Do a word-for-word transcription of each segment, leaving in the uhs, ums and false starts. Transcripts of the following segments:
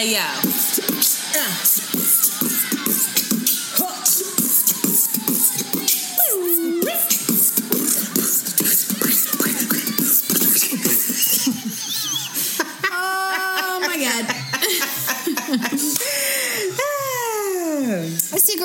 Hey, yo. Oh, my God. It's your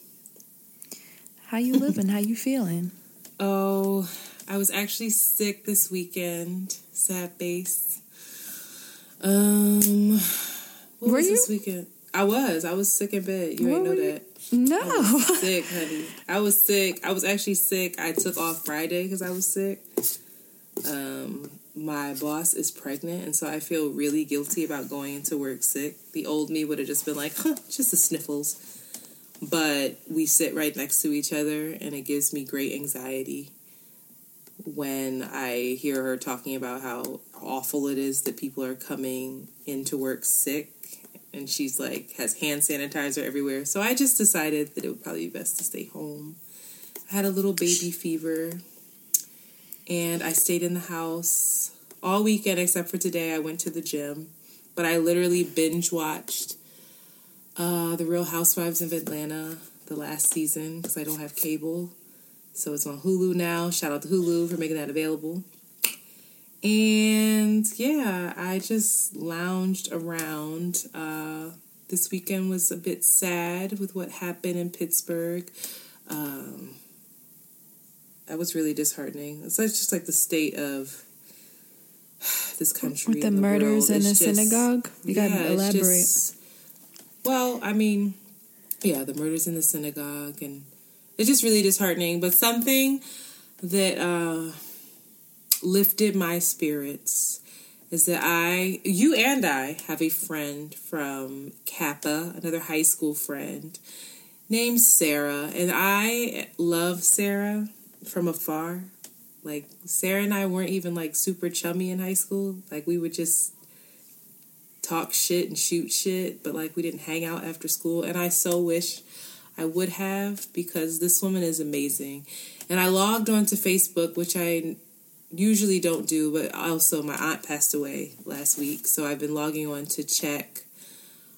How you living? How you feeling? Oh, I was actually sick this weekend. Sad face. Um, what Were was you? This weekend? I was. I was sick in bed. You what ain't know you? That. No. I was sick, honey. I was sick. I was actually sick. I took off Friday because I was sick. Um, my boss is pregnant, and so I feel really guilty about going into work sick. The old me would have just been like, huh, just the sniffles. But we sit right next to each other, and it gives me great anxiety when I hear her talking about how awful it is that people are coming into work sick, and she's like, has hand sanitizer everywhere. So I just decided that it would probably be best to stay home. I had a little baby fever, and I stayed in the house all weekend except for today. I went to the gym, but I literally binge-watched Uh, the Real Housewives of Atlanta, the last season, because I don't have cable. So it's on Hulu now. Shout out to Hulu for making that available. And yeah, I just lounged around. Uh, this weekend was a bit sad with what happened in Pittsburgh. Um, that was really disheartening. It's just like the state of this country. With the, the murders world. In it's a just, synagogue? You yeah, gotta elaborate. Well, I mean, yeah, the murders in the synagogue, and it's just really disheartening. But something that uh, lifted my spirits is that I, you and I, have a friend from Kappa, another high school friend named Sarah. And I love Sarah from afar. Like, Sarah and I weren't even, like, super chummy in high school. Like, we would just talk shit and shoot shit, but like we didn't hang out after school, and I so wish I would have, because this woman is amazing. And I logged onto Facebook, which I usually don't do, but also my aunt passed away last week, so I've been logging on to check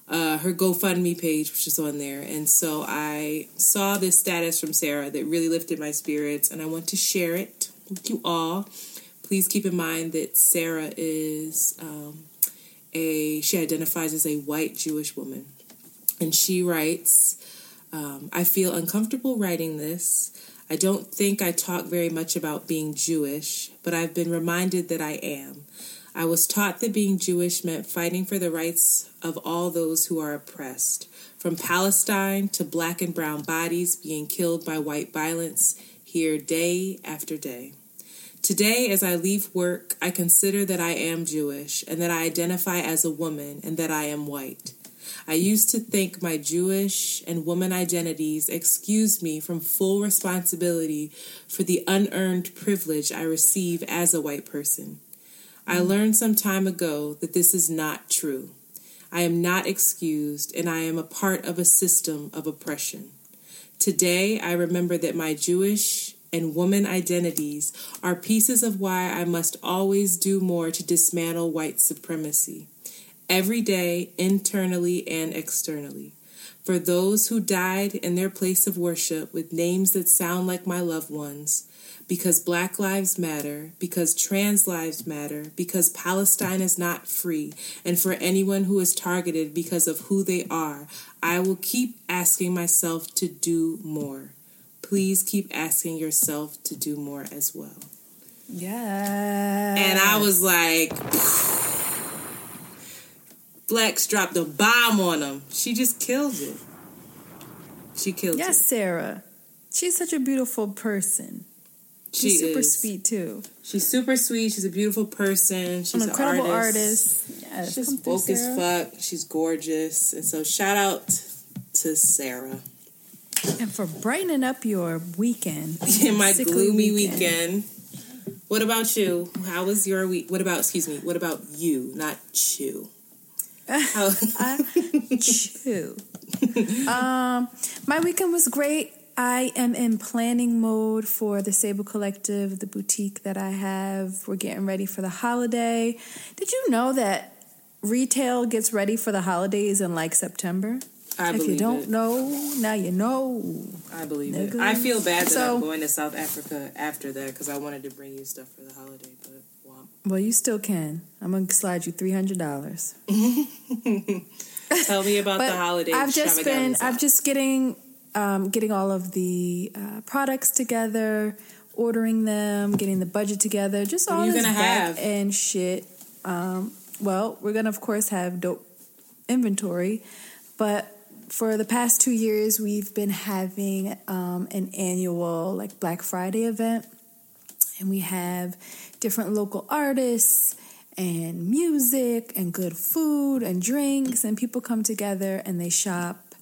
uh, her GoFundMe page, which is on there. And so I saw this status from Sarah that really lifted my spirits, and I want to share it with you all. Please keep in mind that Sarah is um A, she identifies as a white Jewish woman. And she writes, um, I feel uncomfortable writing this. I don't think I talk very much about being Jewish, but I've been reminded that I am. I was taught that being Jewish meant fighting for the rights of all those who are oppressed, from Palestine to black and brown bodies being killed by white violence here day after day. Today, as I leave work, I consider that I am Jewish and that I identify as a woman and that I am white. I used to think my Jewish and woman identities excused me from full responsibility for the unearned privilege I receive as a white person. I learned some time ago that this is not true. I am not excused, and I am a part of a system of oppression. Today, I remember that my Jewish and woman identities are pieces of why I must always do more to dismantle white supremacy, every day, internally and externally. For those who died in their place of worship with names that sound like my loved ones, because Black Lives Matter, because trans lives matter, because Palestine is not free, and for anyone who is targeted because of who they are, I will keep asking myself to do more. Please keep asking yourself to do more as well. Yeah. And I was like, Flex dropped a bomb on him. She just killed it. She killed yes, it. Yes, Sarah. She's such a beautiful person. She's she super is. sweet, too. She's super sweet. She's a beautiful person. She's an, an incredible artist. artist. Yes. She's woke as fuck. She's gorgeous. And so shout out to Sarah and for brightening up your weekend. My gloomy weekend. weekend. What about you? How was your week? What about, excuse me, what about you? Not chew. How- uh, chew. Um, my weekend was great. I am in planning mode for the Sable Collective, the boutique that I have. We're getting ready for the holiday. Did you know that retail gets ready for the holidays in like September? I if believe you don't it. know, now you know. I believe Niggas. it. I feel bad that so, I'm going to South Africa after that because I wanted to bring you stuff for the holiday, but wow. Well, you still can. I'm gonna slide you three hundred dollars. Tell me about the holiday. I've just been. I've just getting, um, getting all of the uh, products together, ordering them, getting the budget together, just all this back and shit. Um, well, we're gonna of course have dope inventory, but. For the past two years, we've been having um, an annual like Black Friday event, and we have different local artists and music and good food and drinks, and people come together and they shop.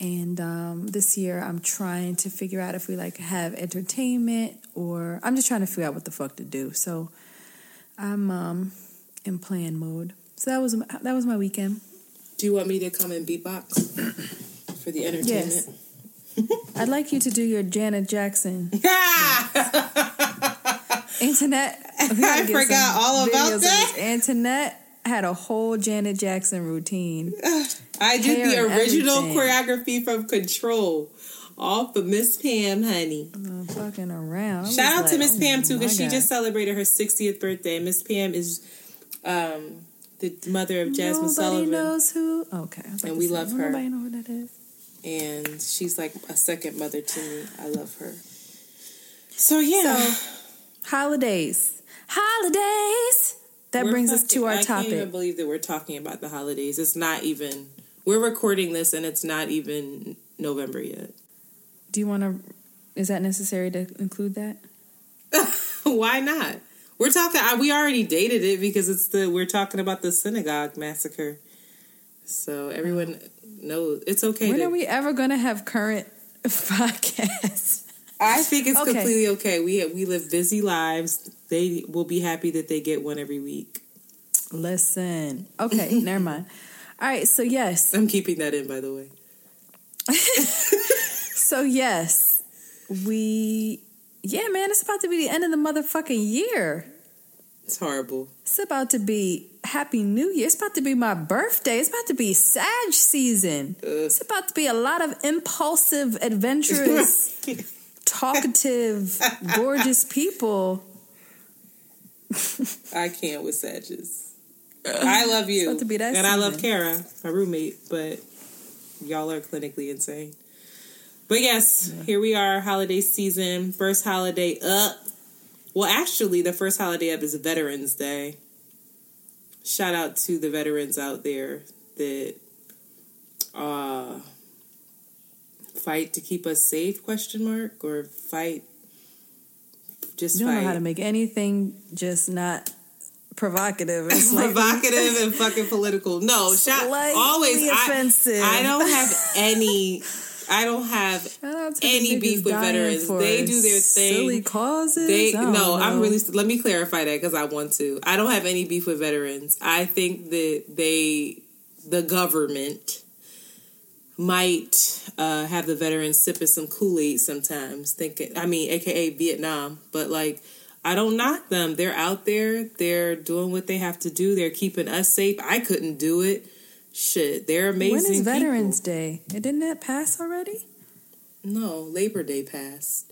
And um, this year, I'm trying to figure out if we like have entertainment or I'm just trying to figure out what the fuck to do. So I'm um, in plan mode. So that was that was my weekend. Do you want me to come and beatbox for the entertainment? Yes. I'd like you to do your Janet Jackson. Antoinette. I forgot all about that. Antoinette had a whole Janet Jackson routine. I did Hair the original choreography from Control. All for Miss Pam, honey. I'm fucking around. Shout out like, to Miss oh Pam, too, because she just celebrated her sixtieth birthday. Miss Pam is... um. the mother of Jasmine nobody Sullivan. Nobody knows who. Okay. I was and we say, love her. Nobody know who that is. And she's like a second mother to me. I love her. So, yeah. So, holidays. Holidays! That we're brings fucking, us to our I topic. I can't even believe that we're talking about the holidays. It's not even... We're recording this and it's not even November yet. Do you want to... Is that necessary to include that? Why not? We're talking, we already dated it because it's the, we're talking about the synagogue massacre. So everyone knows, it's okay. When to, are we ever going to have current podcasts? I think it's okay. completely okay. We we live busy lives. They will be happy that they get one every week. Listen. Okay, never mind. All right, so yes. I'm keeping that in, by the way. So yes, we... Yeah, man, it's about to be the end of the motherfucking year. It's horrible. It's about to be Happy New Year. It's about to be my birthday. It's about to be Sag season. Ugh. It's about to be a lot of impulsive, adventurous, talkative, gorgeous people. I can't with Sages. I love you. It's about to be that and season. I love Kara, my roommate, but y'all are clinically insane. But yes, yeah. Here we are, holiday season, first holiday up. Well, actually, the first holiday up is Veterans Day. Shout out to the veterans out there that uh, fight to keep us safe, question mark, or fight, just fight. You don't fight. know how to make anything just not provocative. It's like, provocative and fucking political. No, shout, always, offensive. I, I don't have any... I don't have any beef with veterans. They do their thing. Silly causes? They, no, know. I'm really... Let me clarify that because I want to. I don't have any beef with veterans. I think that they... The government might uh, have the veterans sipping some Kool-Aid sometimes. Thinking, I mean, a k a. Vietnam. But, like, I don't knock them. They're out there. They're doing what they have to do. They're keeping us safe. I couldn't do it. Shit, they're amazing. When is Veterans people. Day? Didn't that pass already? No, Labor Day passed.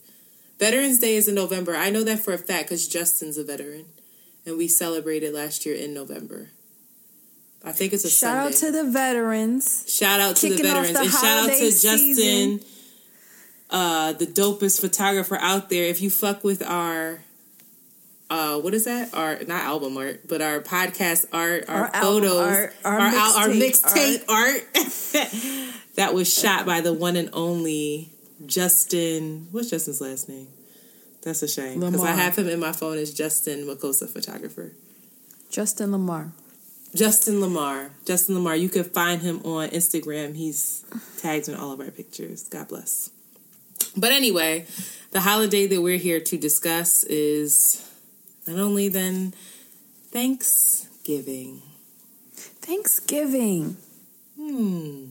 Veterans Day is in November. I know that for a fact because Justin's a veteran, and we celebrated last year in November. I think it's a shout Sunday. Out to the veterans. Shout out to Kicking the veterans, the and shout out to Justin, season. uh, the dopest photographer out there. If you fuck with our. Uh, what is that? Our not album art, but our podcast art, our, our photos, art, our our mixtape art. art. That was shot by the one and only Justin. What's Justin's last name? That's a shame because I have him in my phone as Justin Makosa, photographer. Justin Lamar. Justin Lamar. Justin Lamar. You can find him on Instagram. He's tagged in all of our pictures. God bless. But anyway, the holiday that we're here to discuss is not only then Thanksgiving. Thanksgiving. Hmm.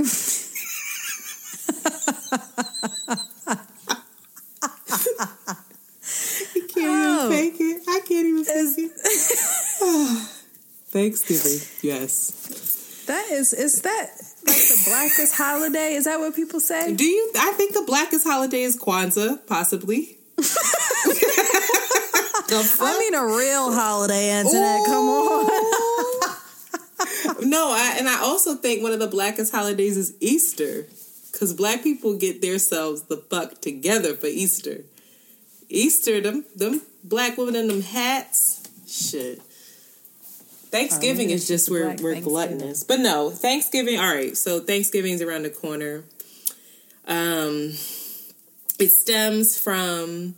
I can't oh. even fake it. I can't even fake it. Oh. Thanksgiving, yes. That is, is that like the blackest holiday? Is that what people say? Do you? I think the blackest holiday is Kwanzaa, possibly. I mean, a real holiday, Antoinette. Ooh. Come on. no, I, and I also think one of the blackest holidays is Easter. Because black people get themselves the fuck together for Easter. Easter, them them black women in them hats. Shit. Thanksgiving oh, is just where we're gluttonous. But no, Thanksgiving, all right. So Thanksgiving's around the corner. Um, it stems from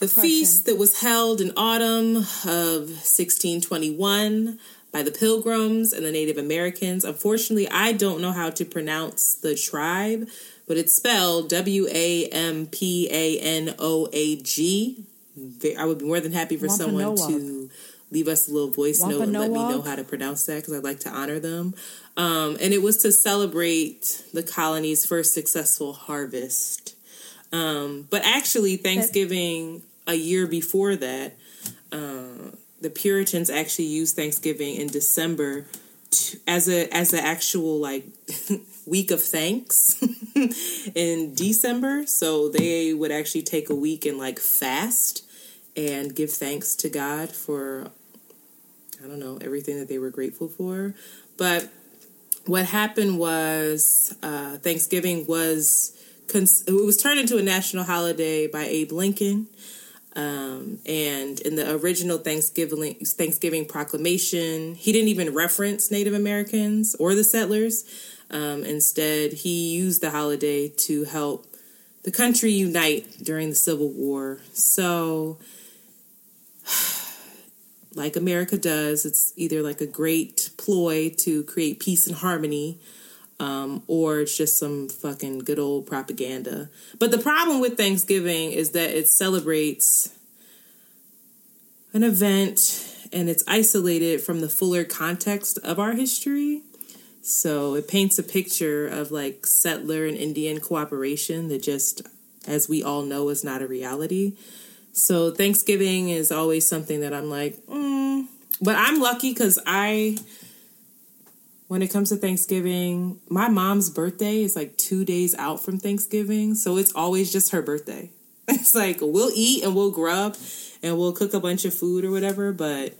the Depression. feast that was held in autumn of sixteen twenty-one by the Pilgrims and the Native Americans. Unfortunately, I don't know how to pronounce the tribe, but it's spelled W A M P A N O A G. I would be more than happy for Wampanoag. someone to leave us a little voice Wampanoag. note and let me know how to pronounce that, because I'd like to honor them. Um, and it was to celebrate the colony's first successful harvest. Um, but actually, Thanksgiving... a year before that, uh, the Puritans actually used Thanksgiving in December to, as a as an actual like week of thanks in December. So they would actually take a week and like fast and give thanks to God for, I don't know, everything that they were grateful for. But what happened was uh, Thanksgiving was cons- it was turned into a national holiday by Abe Lincoln. Um, and in the original Thanksgiving Thanksgiving proclamation, he didn't even reference Native Americans or the settlers. Um, instead, he used the holiday to help the country unite during the Civil War. So, like America does, it's either like a great ploy to create peace and harmony, Um, or it's just some fucking good old propaganda. But the problem with Thanksgiving is that it celebrates an event and it's isolated from the fuller context of our history. So it paints a picture of like settler and Indian cooperation that just, as we all know, is not a reality. So Thanksgiving is always something that I'm like, mm. But I'm lucky because I... when it comes to Thanksgiving, my mom's birthday is like two days out from Thanksgiving. So it's always just her birthday. It's like we'll eat and we'll grub and we'll cook a bunch of food or whatever. But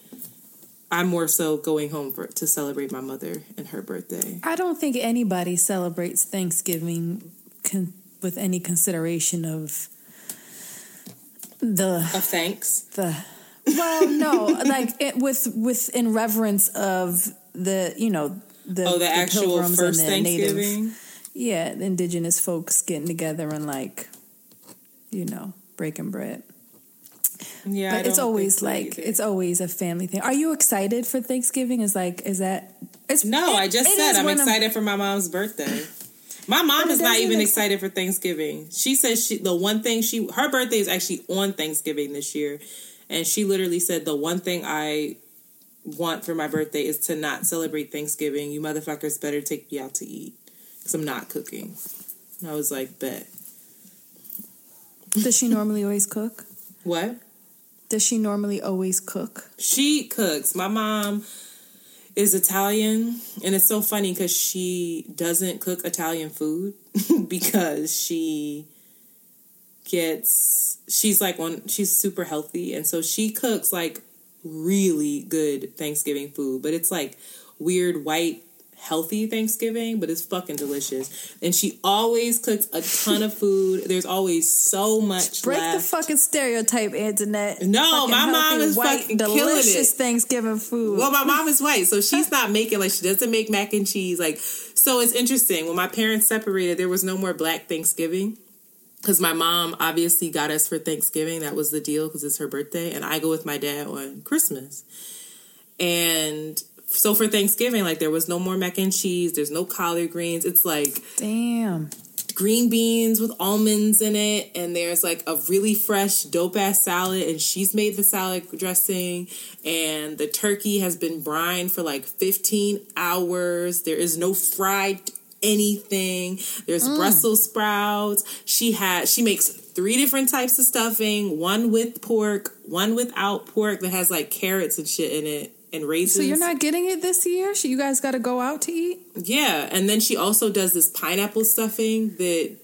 I'm more so going home for, to celebrate my mother and her birthday. I don't think anybody celebrates Thanksgiving con- with any consideration of the... Of thanks? The, well, no. like it, with, with in reverence of the, you know... The, oh, the, the actual first Thanksgiving? Native, yeah, the indigenous folks getting together and, like, you know, breaking bread. Yeah, but it's always, like, either. It's always a family thing. Are you excited for Thanksgiving? Is, like, is that... It's, no, it, I just said I'm excited I'm, for my mom's birthday. My mom is not even ex- excited for Thanksgiving. She says she, the one thing she... Her birthday is actually on Thanksgiving this year. And she literally said the one thing I... want for my birthday is to not celebrate Thanksgiving. You motherfuckers better take me out to eat because I'm not cooking. And I was like, bet. Does she normally always cook? What? Does she normally always cook? She cooks. My mom is Italian, and it's so funny because she doesn't cook Italian food because she gets she's like on she's super healthy, and so she cooks like really good Thanksgiving food, but it's like weird white healthy Thanksgiving, but it's fucking delicious. And she always cooks a ton of food. There's always so much. Break left. The fucking stereotype, Antoinette. No, fucking my mom healthy, is white, fucking delicious killing delicious Thanksgiving food. Well, my mom is white, so she's not making like she doesn't make mac and cheese. Like, so it's interesting. When my parents separated, there was no more black Thanksgiving. Because my mom obviously got us for Thanksgiving. That was the deal because it's her birthday. And I go with my dad on Christmas. And So for Thanksgiving, like, there was no more mac and cheese. There's no collard greens. It's like, damn, green beans with almonds in it. And there's like a really fresh, dope ass salad. And she's made the salad dressing. And the turkey has been brined for like fifteen hours. There is no fried anything. There's mm. Brussels sprouts. She has, she makes three different types of stuffing, one with pork, one without pork, that has like carrots and shit in it. And raisins. So you're not getting it this year? She, you guys got to go out to eat? Yeah. And then she also does this pineapple stuffing that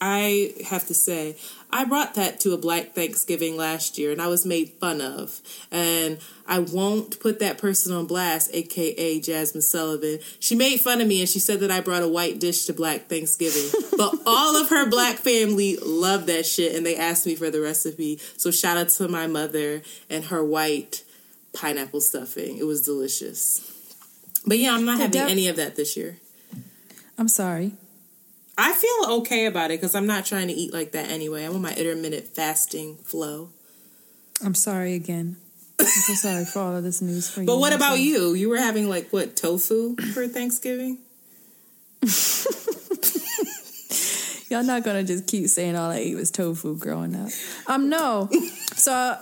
I have to say, I brought that to a Black Thanksgiving last year and I was made fun of. And I won't put that person on blast, a k a. Jasmine Sullivan. She made fun of me and she said that I brought a white dish to Black Thanksgiving. But all of her Black family loved that shit and they asked me for the recipe. So shout out to my mother and her white pineapple stuffing. It was delicious. But yeah, I'm not having any of that this year. I'm sorry. I feel okay about it because I'm not trying to eat like that anyway. I'm on my intermittent fasting flow. I'm sorry again. I'm so sorry for all of this news for you. But what about you? You were having like, what, tofu for Thanksgiving? Y'all not gonna just keep saying all I ate was tofu growing up. Um, no. So... Uh,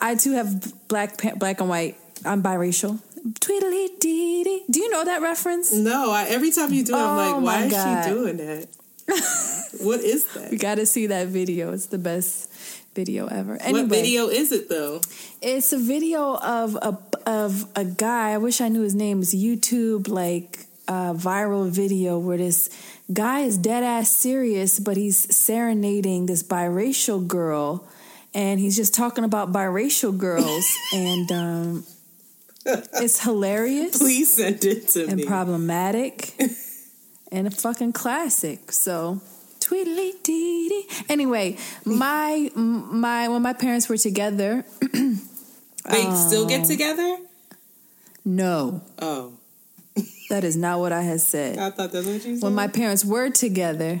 I too have black black and white. I'm biracial. Tweedly dee dee. Do you know that reference? No. I, every time you do, oh, I'm like, why is God. she doing that? What is that? We got to see that video. It's the best video ever. Anyway, what video is it though? It's a video of a of a guy. I wish I knew his name. It's YouTube like uh, viral video where this guy is dead ass serious, but he's serenading this biracial girl. And he's just talking about biracial girls, and um, it's hilarious. Please send it to and me. And problematic, and a fucking classic. So, tweedly dee dee. Anyway, my my when my parents were together, they um, still get together. No. Oh, that is not what I had said. I thought that's what you said. When my parents were together.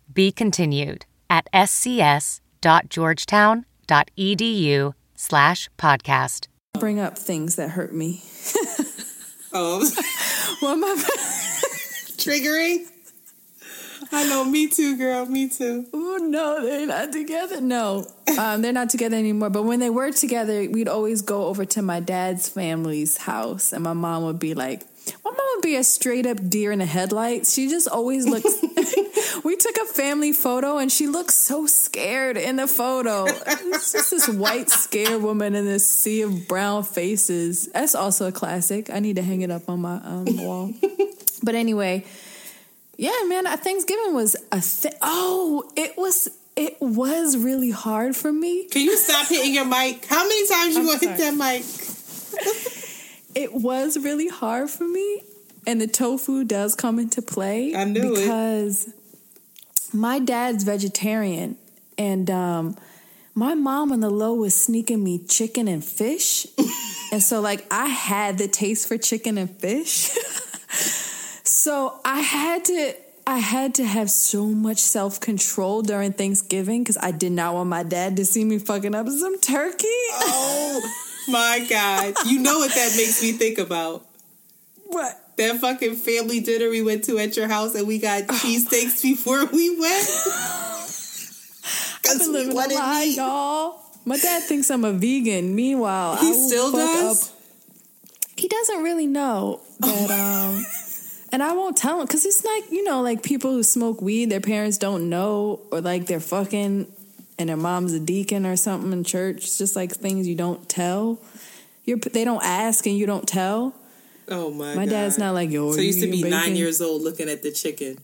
Be continued at scs.georgetown.edu slash podcast. Bring up things that hurt me. Oh. Well, my... Triggering? I know, me too, girl, me too. Oh, no, they're not together. No, um, they're not together anymore. But when they were together, we'd always go over to my dad's family's house, and my mom would be like, my mom would be a straight up deer in the headlights. She just always looks... We took a family photo and she looked so scared in the photo. It's just this white scared woman in this sea of brown faces. That's also a classic. I need to hang it up on my um, wall. But anyway, yeah, man, Thanksgiving was a thi- Oh, it was it was really hard for me. Can you stop hitting your mic? How many times you I'm gonna sorry. hit that mic? It was really hard for me. And the tofu does come into play. I knew because it. Because my dad's vegetarian. And um, my mom on the low was sneaking me chicken and fish. And so, like, I had the taste for chicken and fish. So I had to... I had to have so much self-control during Thanksgiving because I did not want my dad to see me fucking up some turkey. Oh, my God. You know what that makes me think about. What? That fucking family dinner we went to at your house and we got oh. cheesesteaks before we went. I've been living a lie, y'all. My dad thinks I'm a vegan. Meanwhile, he I will still fuck does. Up. He doesn't really know that. Um, and I won't tell him because it's like, you know, like people who smoke weed, their parents don't know, or like they're fucking and their mom's a deacon or something in church. It's just like things you don't tell. You're they don't ask and you don't tell. Oh my! My God. Dad's not like yo. So I used you, to be nine years old looking at the chicken.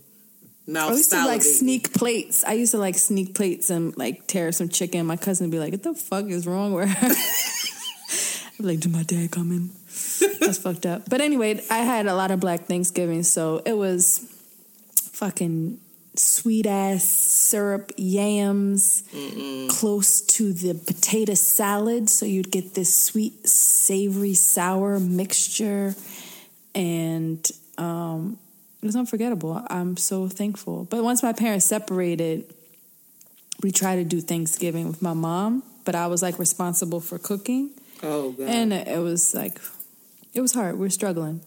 Mouth I used salivating. to like sneak plates. I used to like sneak plates and like tear some chicken. My cousin would be like, "What the fuck is wrong with her?" I'd be like, "Did my dad come in?" That's fucked up. But anyway, I had a lot of black Thanksgiving, so it was fucking sweet ass syrup yams, Mm-mm. close to the potato salad. So you'd get this sweet, savory, sour mixture, and um. It was unforgettable. I'm so thankful. But once my parents separated, we tried to do Thanksgiving with my mom, but I was like responsible for cooking. Oh, God. And it was like, it was hard. We were struggling.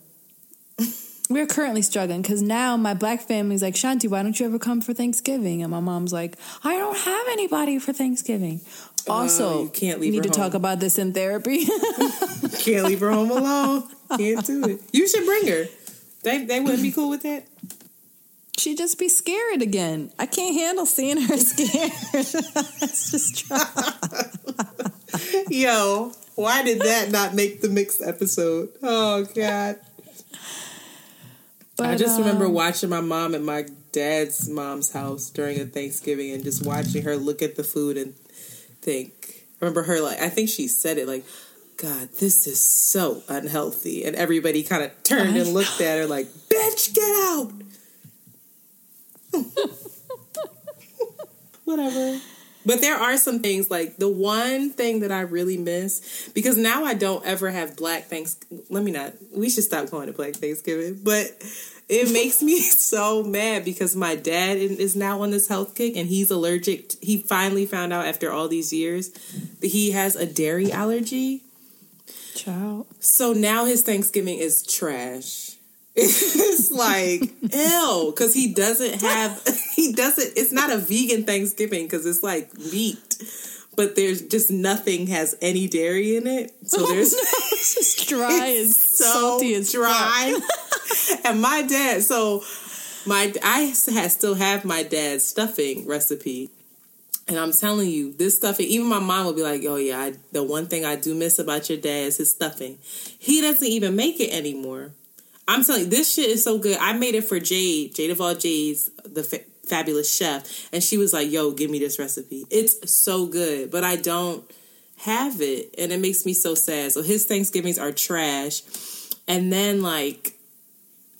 We're currently struggling because now my black family's like, Shanti, why don't you ever come for Thanksgiving? And my mom's like, I don't have anybody for Thanksgiving. Also, uh, you can't leave need her to home. Talk about this in therapy. Can't leave her home alone. Can't do it. You should bring her. They they wouldn't be cool with that? She'd just be scared again. I can't handle seeing her scared. It's just trauma. Yo, why did that not make the mixed episode? Oh, God. But, I just um, remember watching my mom at my dad's mom's house during a Thanksgiving and just watching her look at the food and think. I remember her, like, I think she said it, like, God, this is so unhealthy. And everybody kind of turned and looked at her like, bitch, get out. Whatever. But there are some things, like the one thing that I really miss, because now I don't ever have black Thanksgiving. Let me not. We should stop calling it black Thanksgiving. But it makes me so mad because my dad is now on this health kick and he's allergic. He finally found out after all these years that he has a dairy allergy. Child. So now his Thanksgiving is trash. It's like ew, because he doesn't have he doesn't it's not a vegan Thanksgiving because it's like meat, but there's just nothing has any dairy in it. So there's oh, no, it's just dry and so salty and dry. And my dad, so my I still have my dad's stuffing recipe. And I'm telling you, this stuffing, even my mom will be like, oh, yeah, I, the one thing I do miss about your dad is his stuffing. He doesn't even make it anymore. I'm telling you, this shit is so good. I made it for Jade, Jade of all Jades, the fa- fabulous chef. And she was like, yo, give me this recipe. It's so good. But I don't have it. And it makes me so sad. So his Thanksgivings are trash. And then, like,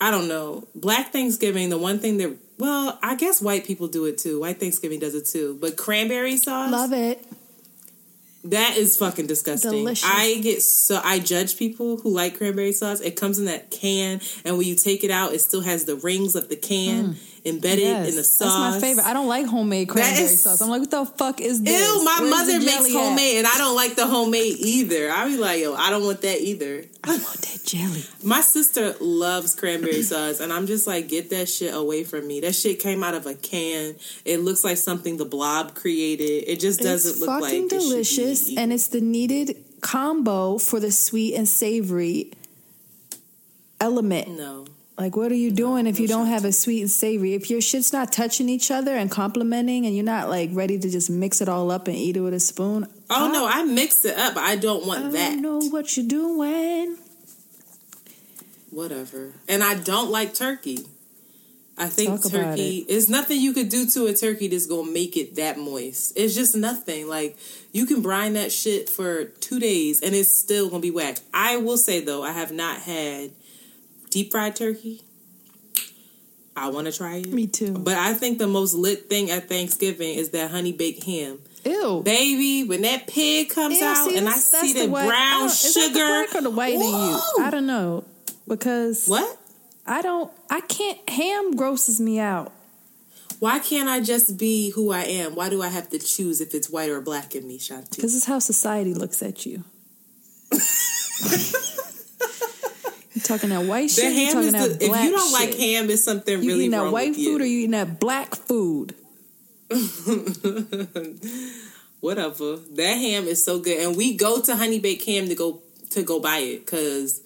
I don't know, black Thanksgiving, the one thing that... Well, I guess white people do it too. White Thanksgiving does it too. But cranberry sauce, love it. That is fucking disgusting. Delicious. I get so I judge people who like cranberry sauce. It comes in that can, and when you take it out, it still has the rings of the can mm. embedded yes. in the sauce. That's my favorite. I don't like homemade cranberry is, sauce. I'm like, what the fuck is this? Ew! My Where's mother makes homemade, at? And I don't like the homemade either. I be like, yo, I don't want that either. I want that jelly. My sister loves cranberry sauce, and I'm just like, get that shit away from me. That shit came out of a can. It looks like something the Blob created. It just doesn't it's look like it. It's fucking delicious, and it's the needed combo for the sweet and savory element. No. Like, what are you no, doing if no you don't have a sweet and savory? If your shit's not touching each other and complementing, and you're not, like, ready to just mix it all up and eat it with a spoon. Oh, I, no, I mix it up. I don't want I that. I don't know what you're doing. Whatever. And I don't like turkey. I think Talk turkey... There's nothing you could do to a turkey that's going to make it that moist. It's just nothing. Like, you can brine that shit for two days, and it's still going to be whack. I will say, though, I have not had... deep fried turkey. I want to try it. Me too. But I think the most lit thing at Thanksgiving is that honey baked ham. Ew, baby, when that pig comes Ew, out see, and I see the, the brown is sugar. Is that the black or the white in you? I don't know because what? I don't. I can't. Ham grosses me out. Why can't I just be who I am? Why do I have to choose if it's white or black in me, Shanti? Because it's how society looks at you. Talking that white shit, you're talking that black shit. If you don't like ham, it's something really wrong with you. You eating that white food or you eating that black food? whatever. That ham is so good. And we go to Honey Baked Ham to go to go buy it because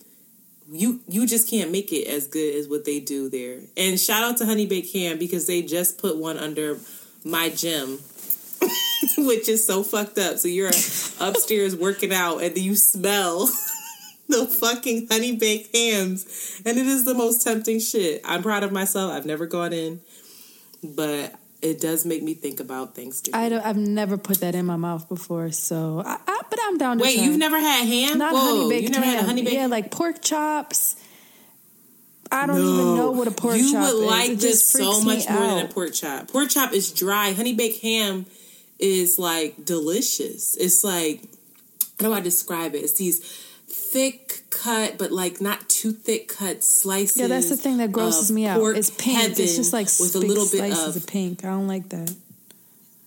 you you just can't make it as good as what they do there. And shout out to Honey Baked Ham because they just put one under my gym, which is so fucked up. So you're upstairs working out and you smell the fucking Honey Baked Hams. And it is the most tempting shit. I'm proud of myself. I've never gone in. But it does make me think about Thanksgiving. I don't, I've never put that in my mouth before, so... I, I, but I'm down to Wait, try. You've never had ham? Not Whoa, honey baked ham. You never ham. Had a honey baked ham? Yeah, like pork chops. I don't no. even know what a pork you chop is. You would like it this so much more out. Than a pork chop. Pork chop is dry. Honey baked ham is, like, delicious. It's like... How do I describe it? It's these... thick cut, but like not too thick cut slices. Yeah, that's the thing that grosses me out. It's pink. It's just like with a little bit of, of pink. I don't like that.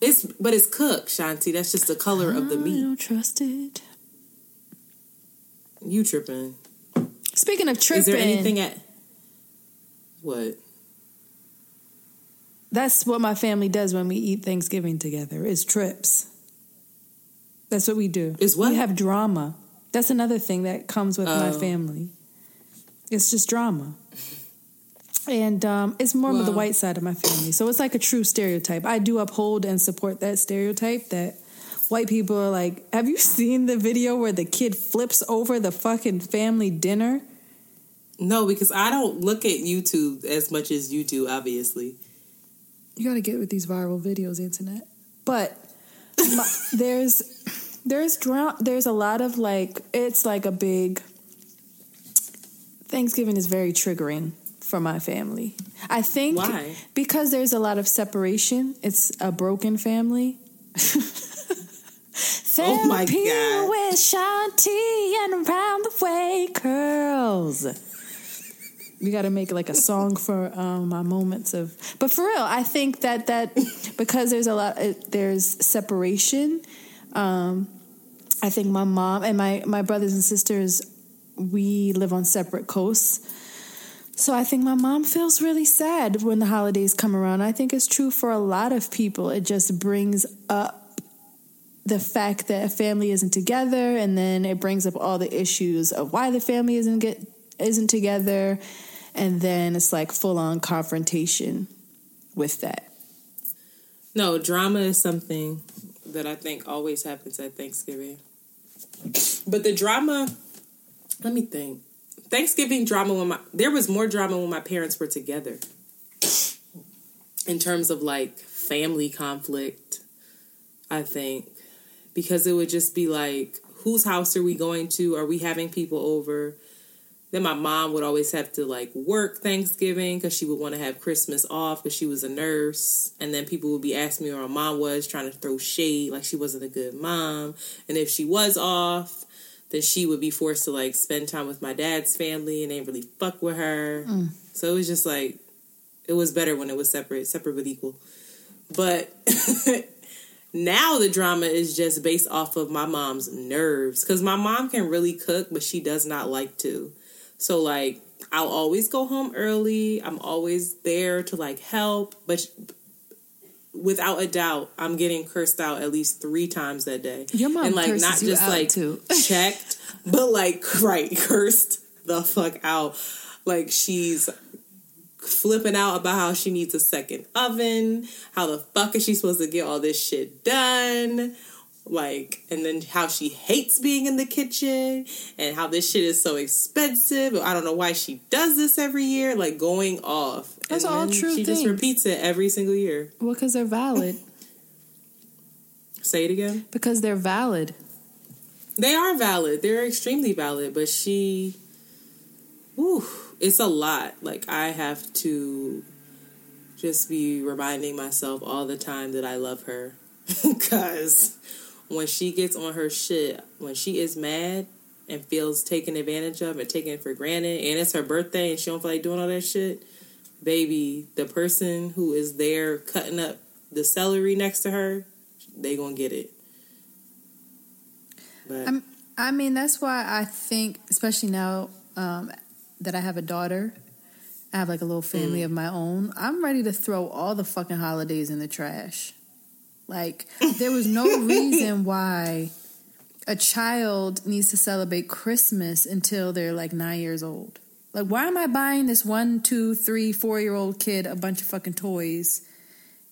It's but it's cooked, Shanti. That's just the color I of the meat. I don't trust it. You tripping? Speaking of tripping, is there anything at what? That's what my family does when we eat Thanksgiving together. Is trips. That's what we do. Is what we have drama. That's another thing that comes with oh. my family. It's just drama. And um, it's more well. Of the white side of my family. So it's like a true stereotype. I do uphold and support that stereotype that white people are like, have you seen the video where the kid flips over the fucking family dinner? No, because I don't look at YouTube as much as you do, obviously. You got to get with these viral videos, internet. But my, there's... There's drought, there's a lot of, like, it's like a big... Thanksgiving is very triggering for my family. I think... Why? Because there's a lot of separation. It's a broken family. Oh, my God. With Shanti and Around the Way Curls. You got to make, like, a song for um, my moments of... But for real, I think that that... Because there's a lot... It, there's separation... Um, I think my mom and my, my brothers and sisters, we live on separate coasts. So I think my mom feels really sad when the holidays come around. I think it's true for a lot of people. It just brings up the fact that a family isn't together. And then it brings up all the issues of why the family isn't get, isn't together. And then it's like full on confrontation with that. No, drama is something that I think always happens at Thanksgiving. But the drama, let me think. Thanksgiving drama, when my, there was more drama when my parents were together. In terms of, like, family conflict, I think. Because it would just be like, whose house are we going to? Are we having people over? Then my mom would always have to, like, work Thanksgiving because she would want to have Christmas off because she was a nurse. And then people would be asking me where my mom was, trying to throw shade, like she wasn't a good mom. And if she was off, then she would be forced to, like, spend time with my dad's family and they really fuck with her. Mm. So it was just, like, it was better when it was separate, separate but equal. But... Now the drama is just based off of my mom's nerves. Because my mom can really cook, but she does not like to. So, like, I'll always go home early. I'm always there to, like, help. But she, without a doubt, I'm getting cursed out at least three times that day. Your mom and, like, curses not just, you out like, too. Checked, but, like, right, cursed the fuck out. Like, she's... flipping out about how she needs a second oven, how the fuck is she supposed to get all this shit done, like, and then how she hates being in the kitchen, and how this shit is so expensive, I don't know why she does this every year, like, going off. That's and all true she things. Just repeats it every single year. Well, because they're valid. Say it again? Because they're valid. They are valid. They're extremely valid, but she... Ooh. It's a lot. Like, I have to just be reminding myself all the time that I love her. Because when she gets on her shit, when she is mad and feels taken advantage of and taken for granted, and it's her birthday and she don't feel like doing all that shit, baby, the person who is there cutting up the celery next to her, they gonna get it. But I'm, I mean, that's why I think, especially now... Um, that I have a daughter, I have like a little family mm. of my own, I'm ready to throw all the fucking holidays in the trash. Like, there was no reason why a child needs to celebrate Christmas until they're like nine years old. Like, why am I buying this one, two, three, four-year-old kid a bunch of fucking toys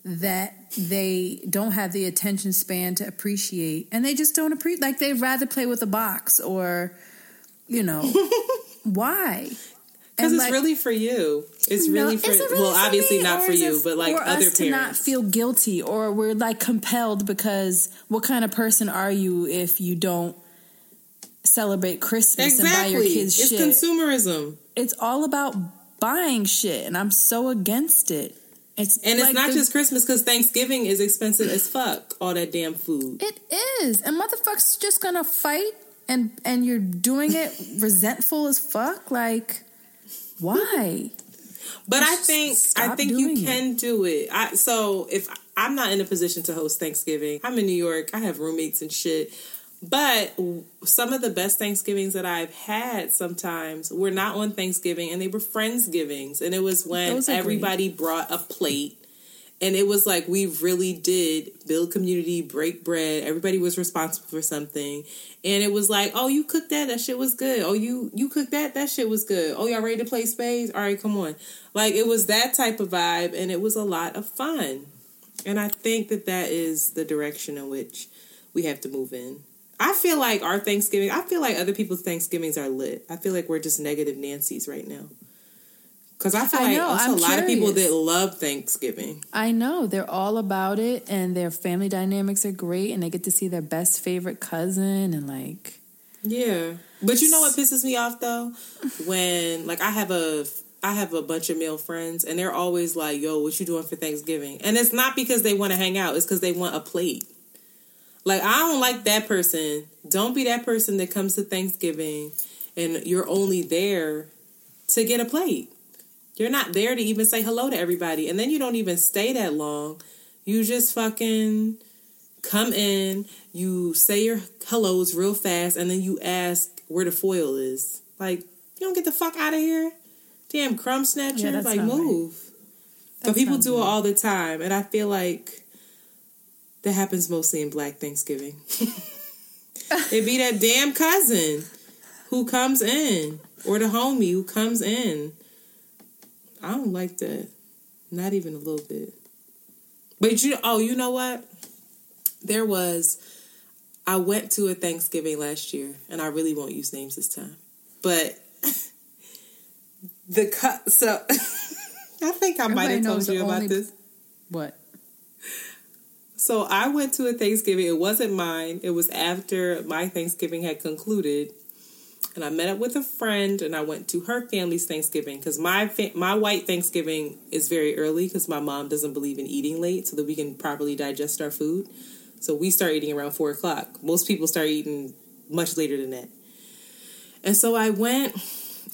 that they don't have the attention span to appreciate? And they just don't appreciate. Like, they'd rather play with a box or, you know, why? Because it's like, really for you. It's no, really for it really well, for obviously me, not for you, it, but like for other us parents to not feel guilty, or we're like compelled because what kind of person are you if you don't celebrate Christmas exactly. and buy your kids it's shit? It's consumerism. It's all about buying shit, and I'm so against it. It's and like it's not the, just Christmas, because Thanksgiving is expensive as fuck. All that damn food. It is, and motherfuckers just gonna fight, and and you're doing it resentful as fuck, like. Why? But I think I think you can it. do it. I, so if I'm not in a position to host Thanksgiving, I'm in New York. I have roommates and shit. But some of the best Thanksgivings that I've had sometimes were not on Thanksgiving, and they were Friendsgivings. And it was when everybody great. brought a plate. And it was like we really did build community, break bread. Everybody was responsible for something. And it was like, oh, you cooked that? That shit was good. Oh, you you cooked that? That shit was good. Oh, y'all ready to play spades? All right, come on. Like, it was that type of vibe, and it was a lot of fun. And I think that that is the direction in which we have to move in. I feel like our Thanksgiving, I feel like other people's Thanksgivings are lit. I feel like we're just negative Nancy's right now. Because I feel like I know, there's I'm a lot curious. of people that love Thanksgiving. I know. They're all about it, and their family dynamics are great, and they get to see their best favorite cousin, and, like... Yeah. But you know what pisses me off, though? When, like, I have a... I have a bunch of male friends, and they're always like, yo, what you doing for Thanksgiving? And it's not because they want to hang out. It's because they want a plate. Like, I don't like that person. Don't be that person that comes to Thanksgiving, and you're only there to get a plate. You're not there to even say hello to everybody. And then you don't even stay that long. You just fucking come in. You say your hellos real fast. And then you ask where the foil is. Like, you don't get the fuck out of here. Damn crumb snatcher. Yeah, like, move. Right. But people do right. it all the time. And I feel like that happens mostly in Black Thanksgiving. It be that damn cousin who comes in. Or the homie who comes in. I don't like that. Not even a little bit. But you, oh, you know what? There was, I went to a Thanksgiving last year, and I really won't use names this time. But the cut, so I think I might have told you about this. What? So I went to a Thanksgiving. It wasn't mine. It was after my Thanksgiving had concluded. And I met up with a friend, and I went to her family's Thanksgiving. Because my fa- my white Thanksgiving is very early, because my mom doesn't believe in eating late so that we can properly digest our food. So we start eating around four o'clock. Most people start eating much later than that. And so I went,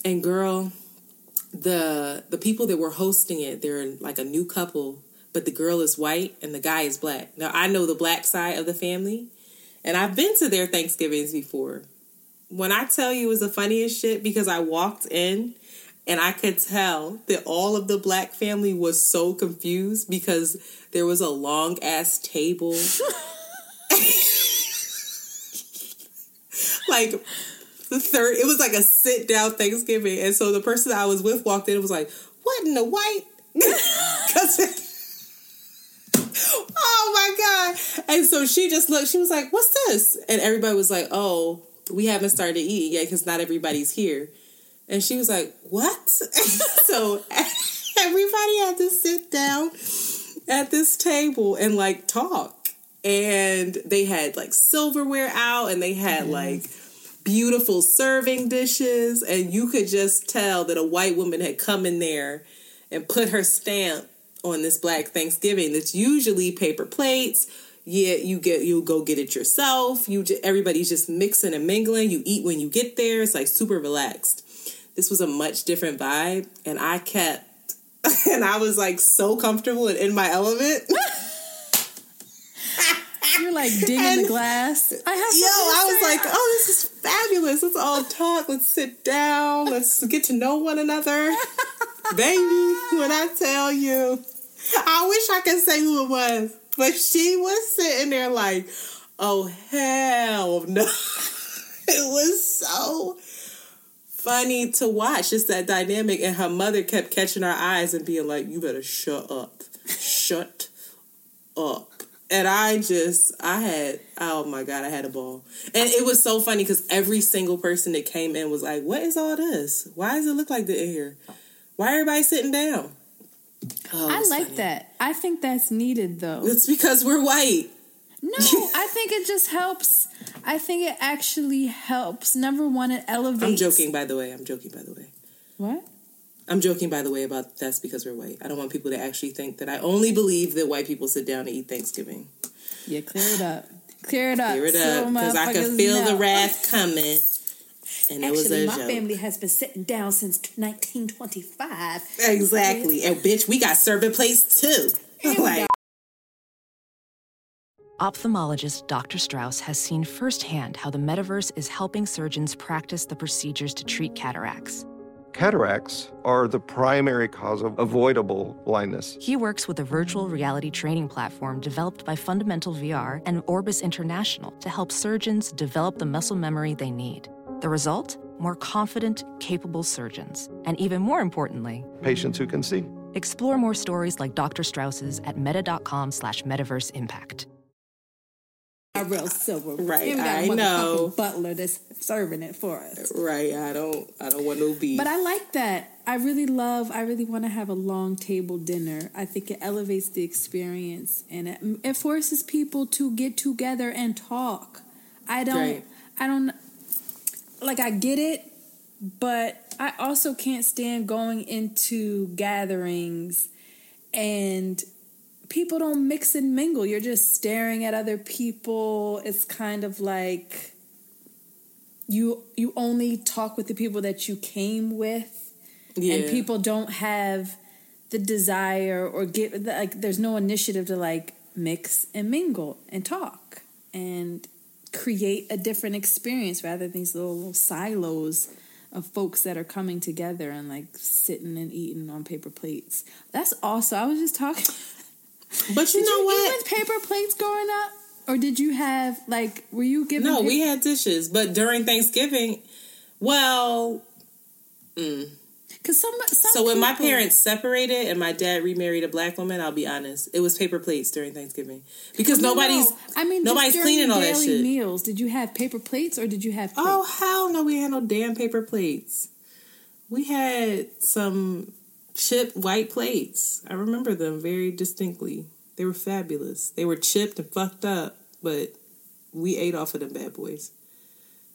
and girl, the the people that were hosting it, they're like a new couple. But the girl is white, and the guy is Black. Now, I know the Black side of the family, and I've been to their Thanksgivings before. When I tell you it was the funniest shit, because I walked in and I could tell that all of the Black family was so confused because there was a long ass table. Like the third, it was like a sit down Thanksgiving. And so the person I was with walked in and was like, what in the white? Oh my God. And so she just looked, she was like, what's this? And everybody was like, oh, we haven't started eating yet because not everybody's here. And she was like, what? So everybody had to sit down at this table and like talk. And they had like silverware out, and they had like beautiful serving dishes. And you could just tell that a white woman had come in there and put her stamp on this Black Thanksgiving. That's usually paper plates. Yeah, you get you go get it yourself. You just, everybody's just mixing and mingling. You eat when you get there. It's like super relaxed. This was a much different vibe, and I kept, and I was like so comfortable and in my element. You're like digging and, the glass. I have yo, I was like, oh, this is fabulous. Let's all talk. Let's sit down. Let's get to know one another, baby. When I tell you, I wish I could say who it was. But she was sitting there like, oh, hell no. It was so funny to watch. Just that dynamic. And her mother kept catching her eyes and being like, you better shut up. Shut up. And I just, I had, oh my God, I had a ball. And it was so funny because every single person that came in was like, what is all this? Why does it look like that in here? Why everybody sitting down? Oh, I like funny. That. I think that's needed, though. It's because we're white. No, I think it just helps. I think it actually helps. Number one, it elevates. I'm joking, by the way. I'm joking, by the way. What? I'm joking, by the way, about that's because we're white. I don't want people to actually think that I only believe that white people sit down and eat Thanksgiving. Yeah, clear it up. Clear it up. Clear it up, because I could feel know. the wrath coming. And actually, it was a my joke. Family has been sitting down since nineteen twenty-five. Exactly. And, bitch, we got serving plates, too. Like. Ophthalmologist Doctor Strauss has seen firsthand how the metaverse is helping surgeons practice the procedures to treat cataracts. Cataracts are the primary cause of avoidable blindness. He works with a virtual reality training platform developed by Fundamental V R and Orbis International to help surgeons develop the muscle memory they need. The result? More confident, capable surgeons. And even more importantly, patients who can see. Explore more stories like Doctor Strauss's at meta.com slash metaverse impact. A real silver, right? Even I know butler that's serving it for us, right? I don't, I don't want no beef. But I like that. I really love. I really want to have a long table dinner. I think it elevates the experience and it, it forces people to get together and talk. I don't, right. I don't like. I get it, but I also can't stand going into gatherings and. People don't mix and mingle. You're just staring at other people. It's kind of like you you only talk with the people that you came with. Yeah. And people don't have the desire or get like there's no initiative to like mix and mingle and talk and create a different experience rather than these little, little silos of folks that are coming together and like sitting and eating on paper plates. That's also I was just talking But you did know you what? Did you eat with paper plates growing up? Or did you have, like, were you given... No, paper- we had dishes. But during Thanksgiving, well... Mm. Cause some, some so when people- my parents separated and my dad remarried a black woman, I'll be honest, it was paper plates during Thanksgiving. Because no, nobody's I mean, nobody's cleaning all that shit. During daily meals, did you have paper plates or did you have plates? Oh, hell no, we had no damn paper plates. We had some... chipped white plates. I remember them very distinctly. They were fabulous. They were chipped and fucked up, but we ate off of them bad boys.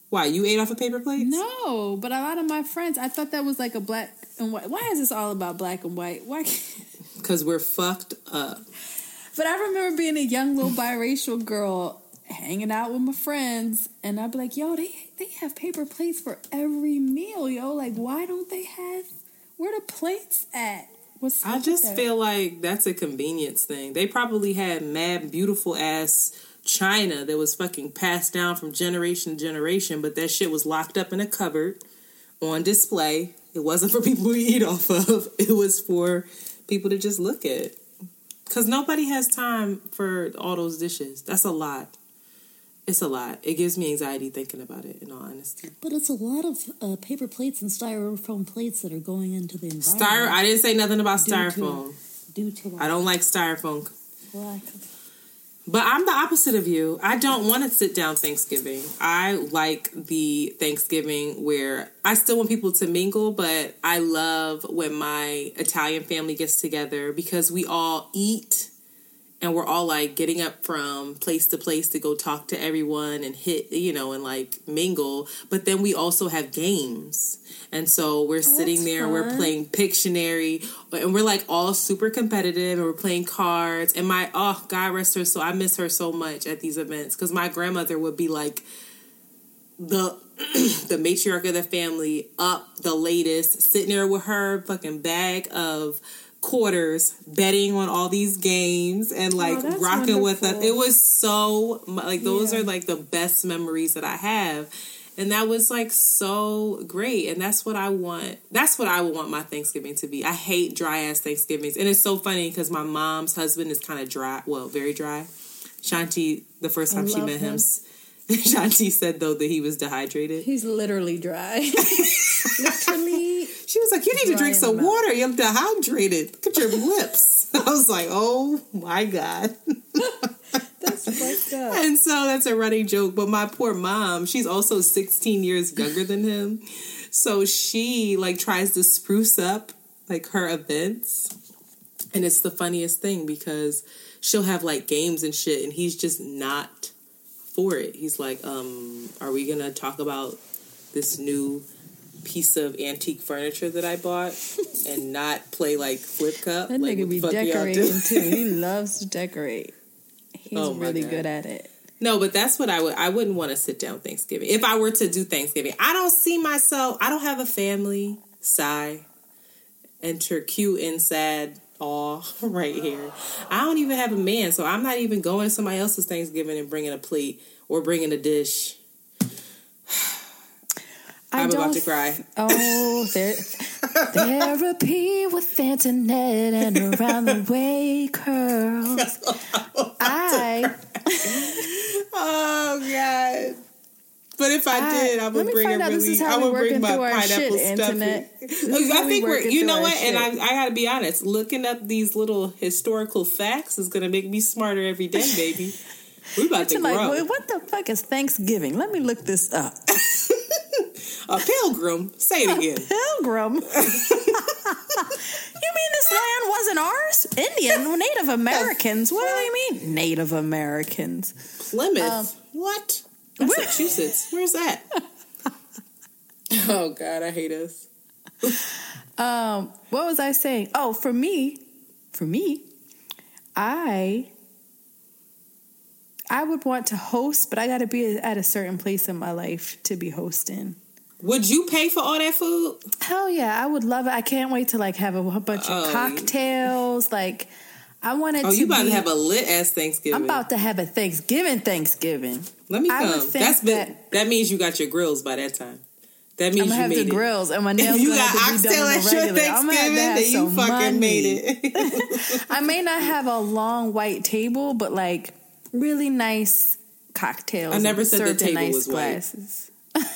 Why? You ate off of paper plates? No, but a lot of my friends, I thought that was like a black and white. Why is this all about black and white? Why? Because we're fucked up. But I remember being a young little biracial girl hanging out with my friends, and I'd be like, yo, they, they have paper plates for every meal, yo. Like, why don't they have... Where the plates at? What's I just there? Feel like that's a convenience thing. They probably had mad, beautiful-ass china that was fucking passed down from generation to generation, but that shit was locked up in a cupboard on display. It wasn't for people to eat off of. It was for people to just look at. Because nobody has time for all those dishes. That's a lot. It's a lot. It gives me anxiety thinking about it, in all honesty. But it's a lot of uh, paper plates and styrofoam plates that are going into the environment. Styro- I didn't say nothing about styrofoam. Due to, due to I don't like styrofoam. Black. But I'm the opposite of you. I don't want to sit down Thanksgiving. I like the Thanksgiving where I still want people to mingle, but I love when my Italian family gets together because we all eat and we're all, like, getting up from place to place to go talk to everyone and hit, you know, and, like, mingle. But then we also have games. And so we're oh, sitting there, fun. We're playing Pictionary. And we're, like, all super competitive. And we're playing cards. And my, oh, God rest her soul. I miss her so much at these events. Because my grandmother would be, like, the the matriarch of the family, up the latest, sitting there with her fucking bag of... quarters, betting on all these games and like oh, rocking wonderful. With us. It was so like those yeah. are like the best memories that I have. And that was like so great. And that's what I want. That's what I would want my Thanksgiving to be. I hate dry ass Thanksgivings. And it's so funny because my mom's husband is kind of dry. Well, very dry. Shanti, the first time she met him, him Shanti said, though, that he was dehydrated. He's literally dry. Literally. She was like, you need to drink some water. You're dehydrated. Look at your lips. I was like, oh, my God. That's fucked up. And so that's a running joke. But my poor mom, she's also sixteen years younger than him. So she, like, tries to spruce up, like, her events. And it's the funniest thing because she'll have, like, games and shit. And he's just not for it. He's like, um, are we gonna talk about this new piece of antique furniture that I bought and not play like flip cup? That like, nigga be decorating too. He loves to decorate. He's oh really God. good at it. No, but that's what I would. I wouldn't want to sit down Thanksgiving if I were to do Thanksgiving. I don't see myself. I don't have a family. Sigh. Enter cute and sad. All right here. I don't even have a man, so I'm not even going to somebody else's Thanksgiving and bringing a plate or bringing a dish. I'm about to cry. Oh, there, therapy with Antoinette and Around the Way Curls. I. Oh God. But if I, I did, I would bring a really, I would bring my pineapple stuffing. I think we're, you know what? And I, I gotta be honest. Looking up these little historical facts is gonna make me smarter every day, baby. We about to grow. Like, what the fuck is Thanksgiving? Let me look this up. A pilgrim. Say it again. A pilgrim. You mean this land wasn't ours? Indian, Native Americans. What do they mean? Native Americans. Plymouth. Um, what? Massachusetts. Where's that? Oh, God, I hate us. um, what was I saying? Oh, for me, for me, I I would want to host, but I got to be at a certain place in my life to be hosting. Would you pay for all that food? Hell yeah, I would love it. I can't wait to, like, have a bunch of oh. cocktails, like... I wanted oh, to. Oh, you about be, to have a lit ass Thanksgiving. I'm about to have a Thanksgiving Thanksgiving. Let me come. That's been, that, that means you got your grills by that time. That means I'm gonna you have made the it. Grills and my nails. If you got oxtail at your Thanksgiving, I'm gonna have to have then you fucking money. Made it. I may not have a long white table, but like really nice cocktails. I never said the table nice was glasses. White.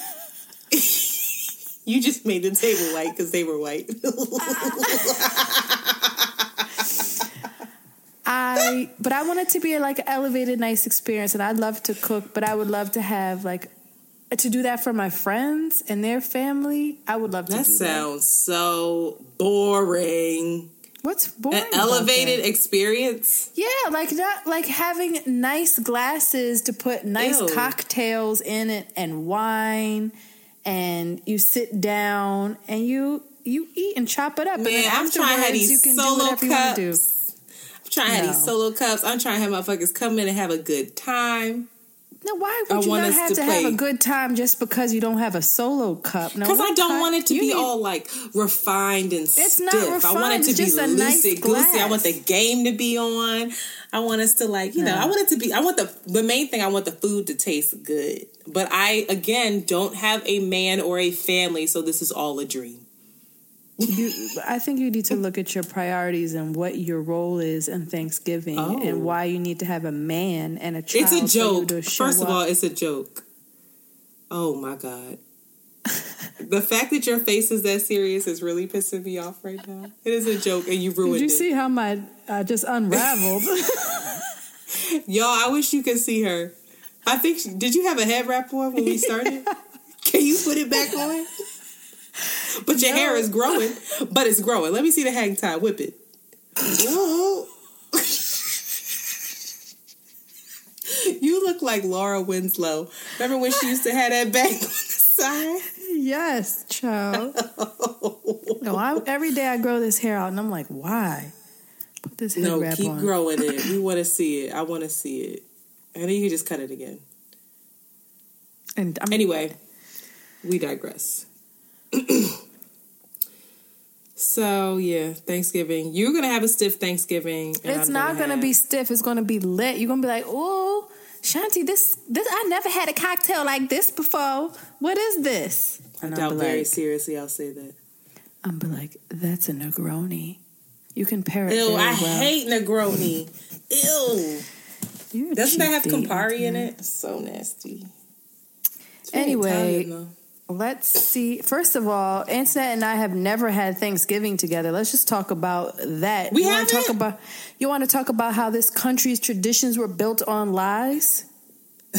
You just made the table white because they were white. I, but I want it to be like an elevated, nice experience, and I love to cook, but I would love to have like to do that for my friends and their family. I would love to. That do sounds that. so boring. What's boring? An elevated experience? Yeah, like that, like having nice glasses to put nice Ew. cocktails in it and wine, and you sit down and you you eat and chop it up. Man, and then I'm trying to have these you can solo do whatever cups. You want to do. Trying to no. have these solo cups. I'm trying to have motherfuckers come in and have a good time. No, why would I you not have to, to have a good time just because you don't have a solo cup? Because no, I don't cup? want it to you be need... all like refined and it's stiff. Not refined, I want it to it's be just loosey, nice goosey. I want the game to be on. I want us to like, you no. know, I want it to be, I want the, the main thing, I want the food to taste good. But I, again, don't have a man or a family, so this is all a dream. You, I think you need to look at your priorities and what your role is in Thanksgiving oh. and why you need to have a man and a child. It's a joke. First of all, it's a joke. Oh, my God. The fact that your face is that serious is really pissing me off right now. It is a joke, and you ruined it. Did you it. see how my I just unraveled? Y'all, I wish you could see her. I think, she, did you have a head wrap on when we started? Yeah. Can you put it back on? But your no. hair is growing, but it's growing. Let me see the hang tie. Whip it. You look like Laura Winslow. Remember when she used to have that bang on the side? Yes, child. No, I, every day I grow this hair out, and I'm like, why? Put this hair no, wrap keep on. Growing it. We want to see it. I want to see it. And then you can just cut it again. And I'm, anyway, we digress. So yeah, Thanksgiving. You're gonna have a stiff Thanksgiving. It's I'm not gonna, gonna have... be stiff. It's gonna be lit. You're gonna be like, ooh, Shanti, this, this, I never had a cocktail like this before. What is this? And I doubt very like, seriously I'll say that. I'm be like, that's a Negroni. You can pair it. Ew, I well. hate Negroni. Ew. You're Doesn't that have Campari in it? It's so nasty. It's really anyway, Italian, let's see. First of all, Antoinette and I have never had Thanksgiving together. Let's just talk about that. We want to talk about. You want to talk about how this country's traditions were built on lies?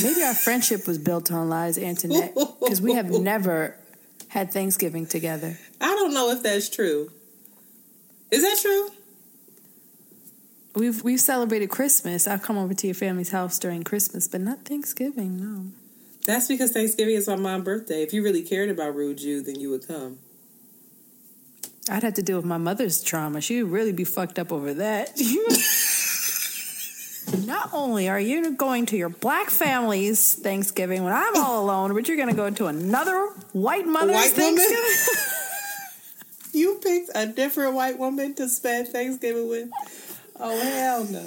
Maybe our friendship was built on lies, Antoinette, because we have never had Thanksgiving together. I don't know if that's true. Is that true? We've we've celebrated Christmas. I've come over to your family's house during Christmas, but not Thanksgiving, no. That's because Thanksgiving is my mom's birthday. If you really cared about Rude Jew, then you would come. I'd have to deal with my mother's trauma. She would really be fucked up over that. Not only are you going to your black family's Thanksgiving when I'm all alone, but you're going to go to another white mother's white Thanksgiving. You picked a different white woman to spend Thanksgiving with? Oh, hell no.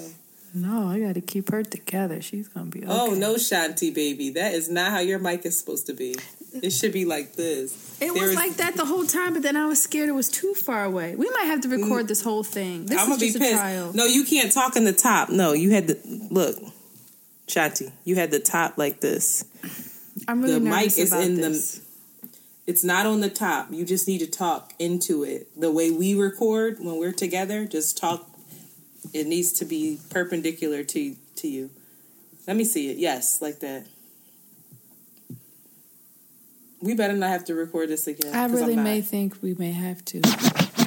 No, I got to keep her together. She's going to be okay. Oh, no, Shanti, baby. That is not how your mic is supposed to be. It should be like this. It there was is... like that the whole time, but then I was scared it was too far away. We might have to record this whole thing. This I'm is gonna just be a pissed. trial. No, you can't talk in the top. No, you had to... Look, Shanti, you had the top like this. I'm really the nervous mic is about in this. The, it's not on the top. You just need to talk into it. The way we record when we're together, just talk. It needs to be perpendicular to to you. Let me see it. Yes, like that. We better not have to record this again. I really may think we may have to.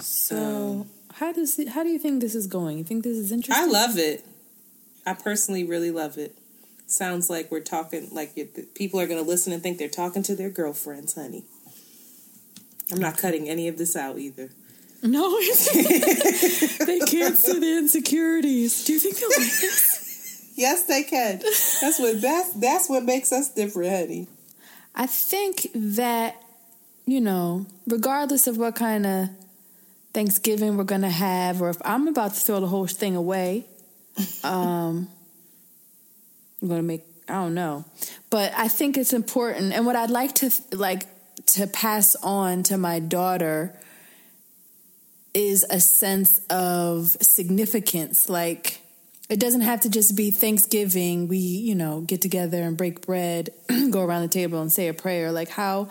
So, um, how does it, how do you think this is going? You think this is interesting? I love it. I personally really love it. Sounds like we're talking, like it, people are going to listen and think they're talking to their girlfriends, honey. I'm not cutting any of this out either. No, they can't see the insecurities. Do you think they'll like this? Yes, they can. That's what that's that's what makes us different, honey. I think that, you know, regardless of what kind of Thanksgiving we're gonna have, or if I'm about to throw the whole thing away, um, I'm gonna make I don't know, but I think it's important. And what I'd like to like to pass on to my daughter is a sense of significance. Like, it doesn't have to just be Thanksgiving. We, you know, get together and break bread, go around the table and say a prayer. Like, how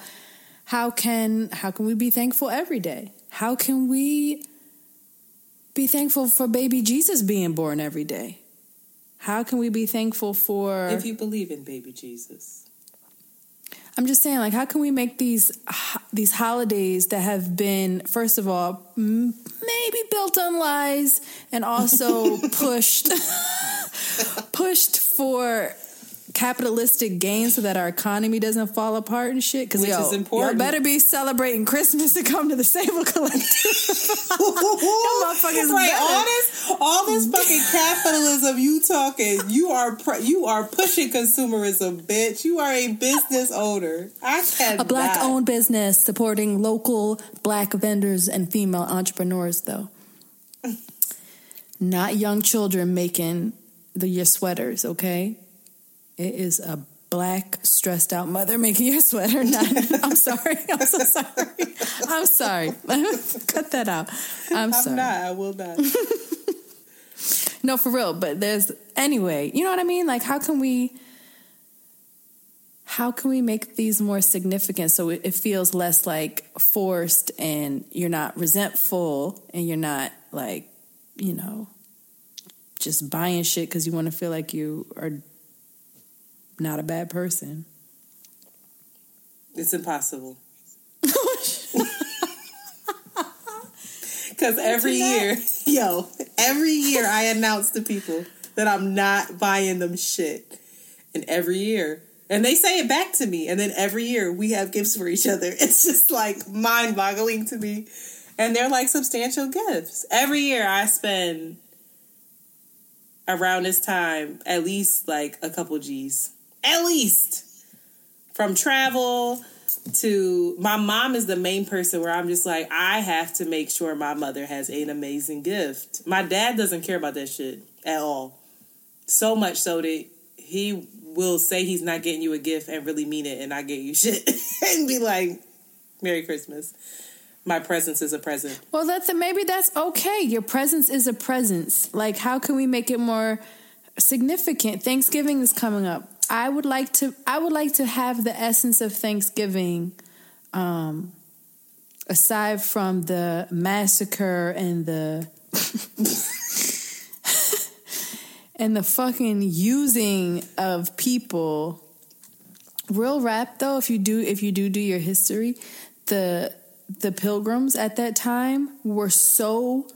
how can how can we be thankful every day? How can we be thankful for baby Jesus being born every day? How can we be thankful for... If you believe in baby Jesus. I'm just saying, like, how can we make these these holidays that have been, first of all, maybe built on lies and also pushed pushed for capitalistic gain so that our economy doesn't fall apart and shit? Because yo, y'all better be celebrating Christmas to come to the Sable Collective. Motherfuckers, like, all this, all this fucking capitalism you talking, you are you are pushing consumerism, bitch. You are a business owner. I cannot. A black owned business supporting local black vendors and female entrepreneurs, though. Not young children making the your sweaters, okay? It is a black, stressed out mother making your sweater. Not, I'm sorry. I'm so sorry. I'm sorry. Cut that out. I'm, I'm sorry. Not, I will not. No, for real. But there's, anyway, you know what I mean? Like, how can we, how can we make these more significant so it, it feels less like forced and you're not resentful and you're not like, you know, just buying shit because you want to feel like you are not a bad person. It's impossible. Because every year, yo, every year I announce to people that I'm not buying them shit. And every year, and they say it back to me. And then every year we have gifts for each other. It's just like mind boggling to me. And they're like substantial gifts. Every year I spend around this time at least like a couple G's. At least, from travel to my mom is the main person where I'm just like, I have to make sure my mother has an amazing gift. My dad doesn't care about that shit at all. So much so that he will say he's not getting you a gift and really mean it and not get you shit and be like, Merry Christmas. My presence is a present. Well, that's a, maybe that's okay. Your presence is a presence. Like, how can we make it more significant? Thanksgiving is coming up. I would like to. I would like to have the essence of Thanksgiving, um, aside from the massacre and the and the fucking using of people. Real rap though. If you do, if you do do your history, the. The Pilgrims at that time were so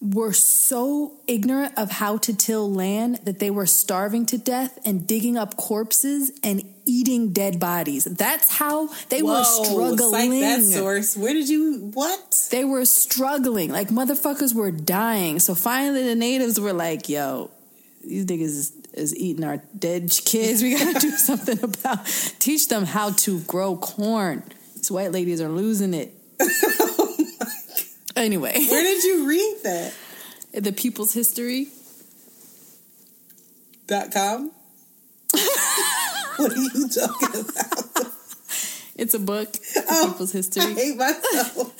were so ignorant of how to till land that they were starving to death and digging up corpses and eating dead bodies. That's how they Whoa, were struggling. Like that source. Where did you what? They were struggling. Like motherfuckers were dying. So finally the natives were like, yo, these niggas is, is eating our dead kids. We gotta do something about teach them how to grow corn. These white ladies are losing it. Oh my God. Anyway. Where did you read that? The People's History. Dot com? What are you talking about? It's a book. The oh, People's History. I hate myself.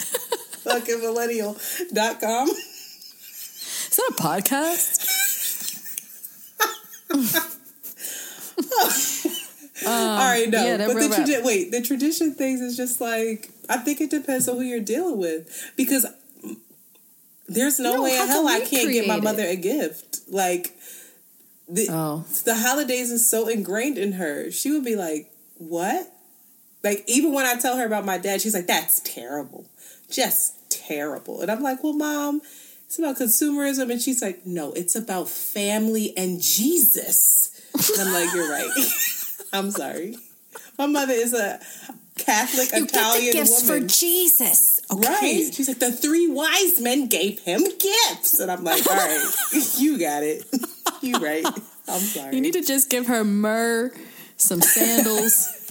Fucking millennial. Dot com? Is that a podcast? Um, All right, no, yeah, but the tradi- wait, the tradition things is just like, I think it depends on who you're dealing with, because there's no, no way in hell I can't get my mother it? a gift. Like the oh. the holidays is so ingrained in her. She would be like, what? Like even when I tell her about my dad, she's like, that's terrible, just terrible. And I'm like, well, Mom, it's about consumerism. And she's like, no, it's about family and Jesus. And I'm like, you're right. I'm sorry. My mother is a Catholic you Italian get the gifts woman. For Jesus. Okay. Right. She's like, the three wise men gave him gifts. And I'm like, all right, you got it. You right. I'm sorry. You need to just give her myrrh, some sandals.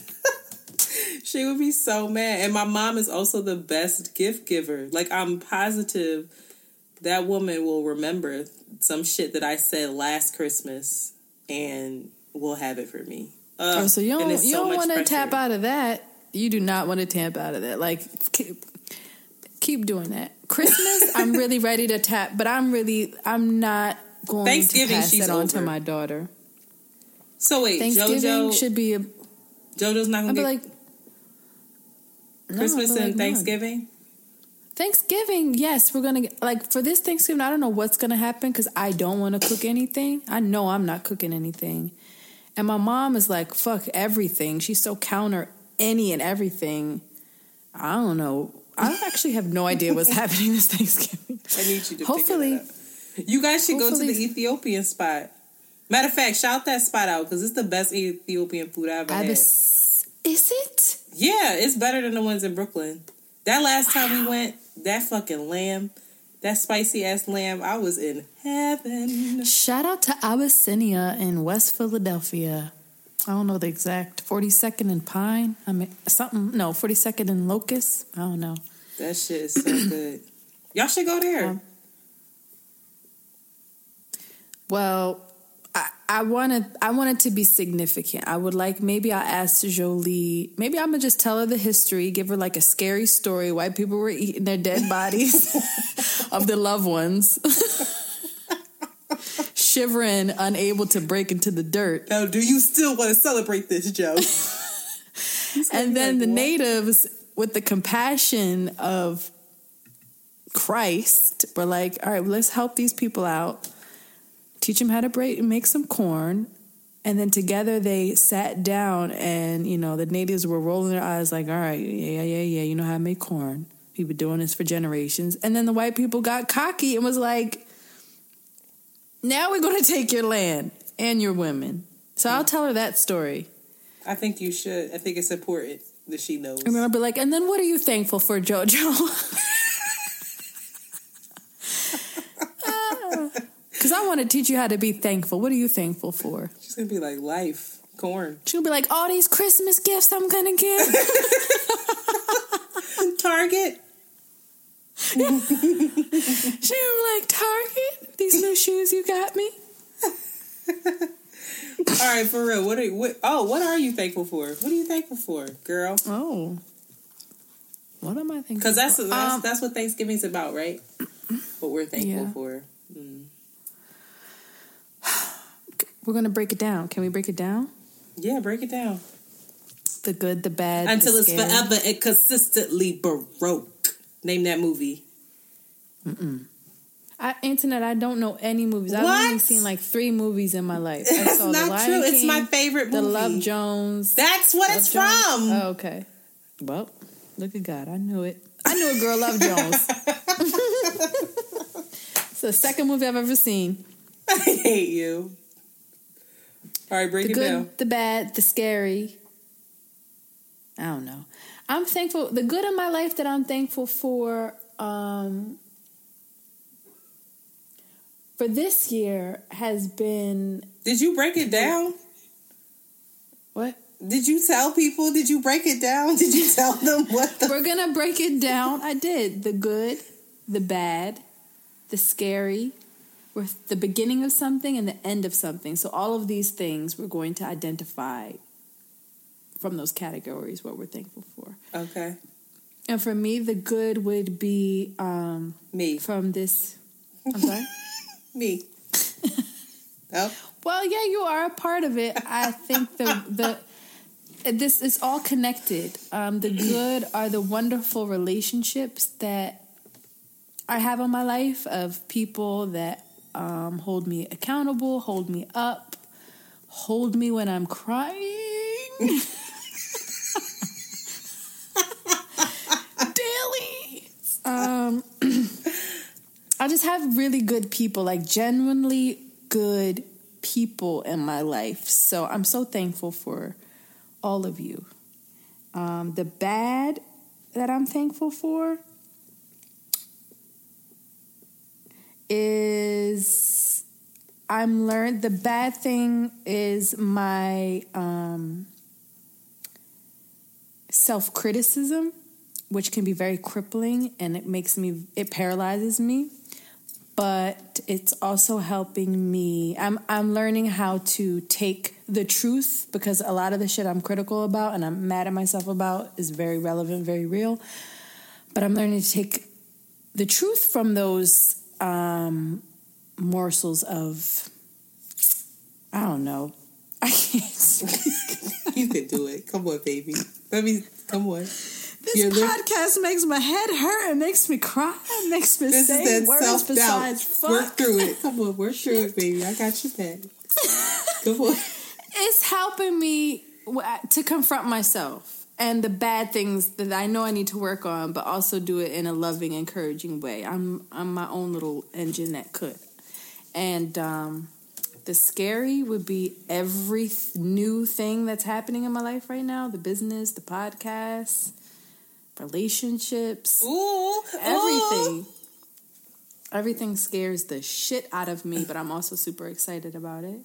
She would be so mad. And my mom is also the best gift giver. Like, I'm positive that woman will remember some shit that I said last Christmas and will have it for me. Uh, oh, so you don't, you so don't want to tap out of that. You do not want to tap out of that. Like, keep, keep doing that. Christmas, I'm really ready to tap, but I'm really, I'm not going Thanksgiving, to pass she's that on over. to my daughter. So wait, Thanksgiving JoJo, should be a... JoJo's not going to be like... Christmas no, and like, Thanksgiving? No. Thanksgiving, yes, we're going to... Like, for this Thanksgiving, I don't know what's going to happen because I don't want to cook anything. I know I'm not cooking anything. And my mom is like, fuck everything. She's so counter any and everything. I don't know. I actually have no idea what's happening this Thanksgiving. I need you to hopefully, figure that out. You guys should go to the Ethiopian spot. Matter of fact, shout that spot out because it's the best Ethiopian food I've ever had. Is it? Yeah, it's better than the ones in Brooklyn. That last time wow. we went, that fucking lamb, that spicy-ass lamb, I was in heaven. Shout out to Abyssinia in West Philadelphia. I don't know the exact. forty-second and Pine. I mean, something. No, forty-second and Locust. I don't know. That shit is so good. Y'all should go there. Um, well, I, I, wanted, I want it to be significant. I would like, maybe I'll ask Jolie. Maybe I'm going to just tell her the history, give her like a scary story. White people were eating their dead bodies. Of the loved ones. Shivering, unable to break into the dirt. Now, do you still want to celebrate this, Joe? And then like, the what? natives, with the compassion of Christ, were like, all right, well, let's help these people out. Teach them how to break, make some corn. And then together they sat down and, you know, the natives were rolling their eyes like, all right, yeah, yeah, yeah, you know how to make corn. We've been doing this for generations. And then the white people got cocky and was like, now we're going to take your land and your women. So I'll tell her that story. I think you should. I think it's important that she knows. And I'll be like, and then what are you thankful for, JoJo? Because I want to teach you how to be thankful. What are you thankful for? She's going to be like, life, corn. She'll be like, all these Christmas gifts I'm going to give. Target. She was like, Target? These new shoes you got me? All right, for real. What? Are, what? Oh, what are you thankful for? What are you thankful for, girl? Oh, what am I thankful? Because that's, um, that's that's what Thanksgiving's about, right? What we're thankful yeah. for. Mm. We're gonna break it down. Can we break it down? Yeah, break it down. The good, the bad, until the it's scary. Forever and consistently baroque. Name that movie. Mm-mm. I, Antoinette, I don't know any movies. What? I've only seen like three movies in my life. That's not the Lion true. King, it's my favorite movie. The Love Jones. That's what Love it's Jones. From. Oh, okay. Well, look at God. I knew it. I knew a girl Love Jones. It's the second movie I've ever seen. I hate you. All right, break the it good, down. The bad, the scary. I don't know. I'm thankful. The good in my life that I'm thankful for... Um, for this year has been... Did you break it down? What? Did you tell people? Did you break it down? Did you tell them what the... We're going to break it down. I did. The good, the bad, the scary, we're the beginning of something and the end of something. So all of these things we're going to identify from those categories what we're thankful for. Okay. And for me, the good would be... Um, me. From this... I'm sorry? Me. Oh. Well, yeah, you are a part of it. I think the the this is all connected. Um, the good are the wonderful relationships that I have in my life of people that um, hold me accountable, hold me up, hold me when I'm crying. Daily. Um I just have really good people, like genuinely good people in my life. So I'm so thankful for all of you. Um, the bad that I'm thankful for is I'm learned. The bad thing is my um, self-criticism, which can be very crippling, and it makes me, it paralyzes me. But it's also helping me. I'm I'm learning how to take the truth, because a lot of the shit I'm critical about and I'm mad at myself about is very relevant, very real. But I'm learning to take the truth from those um, morsels of, I don't know. I can't speak. You can do it. Come on, baby. Let me, come on. This You're podcast li- makes my head hurt. It makes me cry. It makes me this say is that words self-doubt. Besides fuck. Work through it. Come on, work through it, baby. I got your back. Come on. It's helping me to confront myself and the bad things that I know I need to work on, but also do it in a loving, encouraging way. I'm I'm my own little engine that could. And um, the scary would be every th- new thing that's happening in my life right now. The business, the podcast. Relationships, ooh, everything, ooh. Everything scares the shit out of me, but I'm also super excited about it.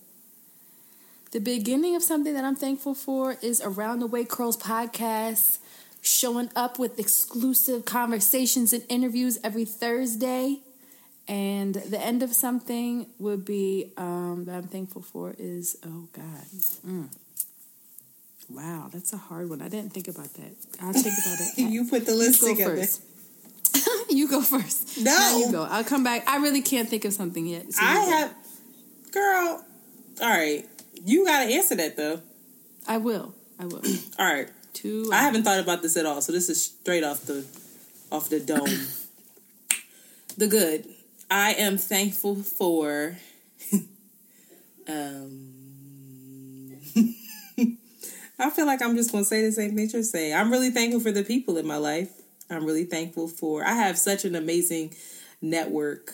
The beginning of something that I'm thankful for is Around the Way Curls podcast, showing up with exclusive conversations and interviews every Thursday. And the end of something would be um, that I'm thankful for is oh God. Mm. Wow, that's a hard one. I didn't think about that. I'll think about it. You put the list you together. First. You go first. No. Now you go. I'll come back. I really can't think of something yet. So I have... Girl. All right. You got to answer that, though. I will. I will. All right. Two. I haven't thought about this at all, so this is straight off the, off the dome. The good. I am thankful for... um... I feel like I'm just going to say the same thing you're saying. I'm really thankful for the people in my life. I'm really thankful for... I have such an amazing network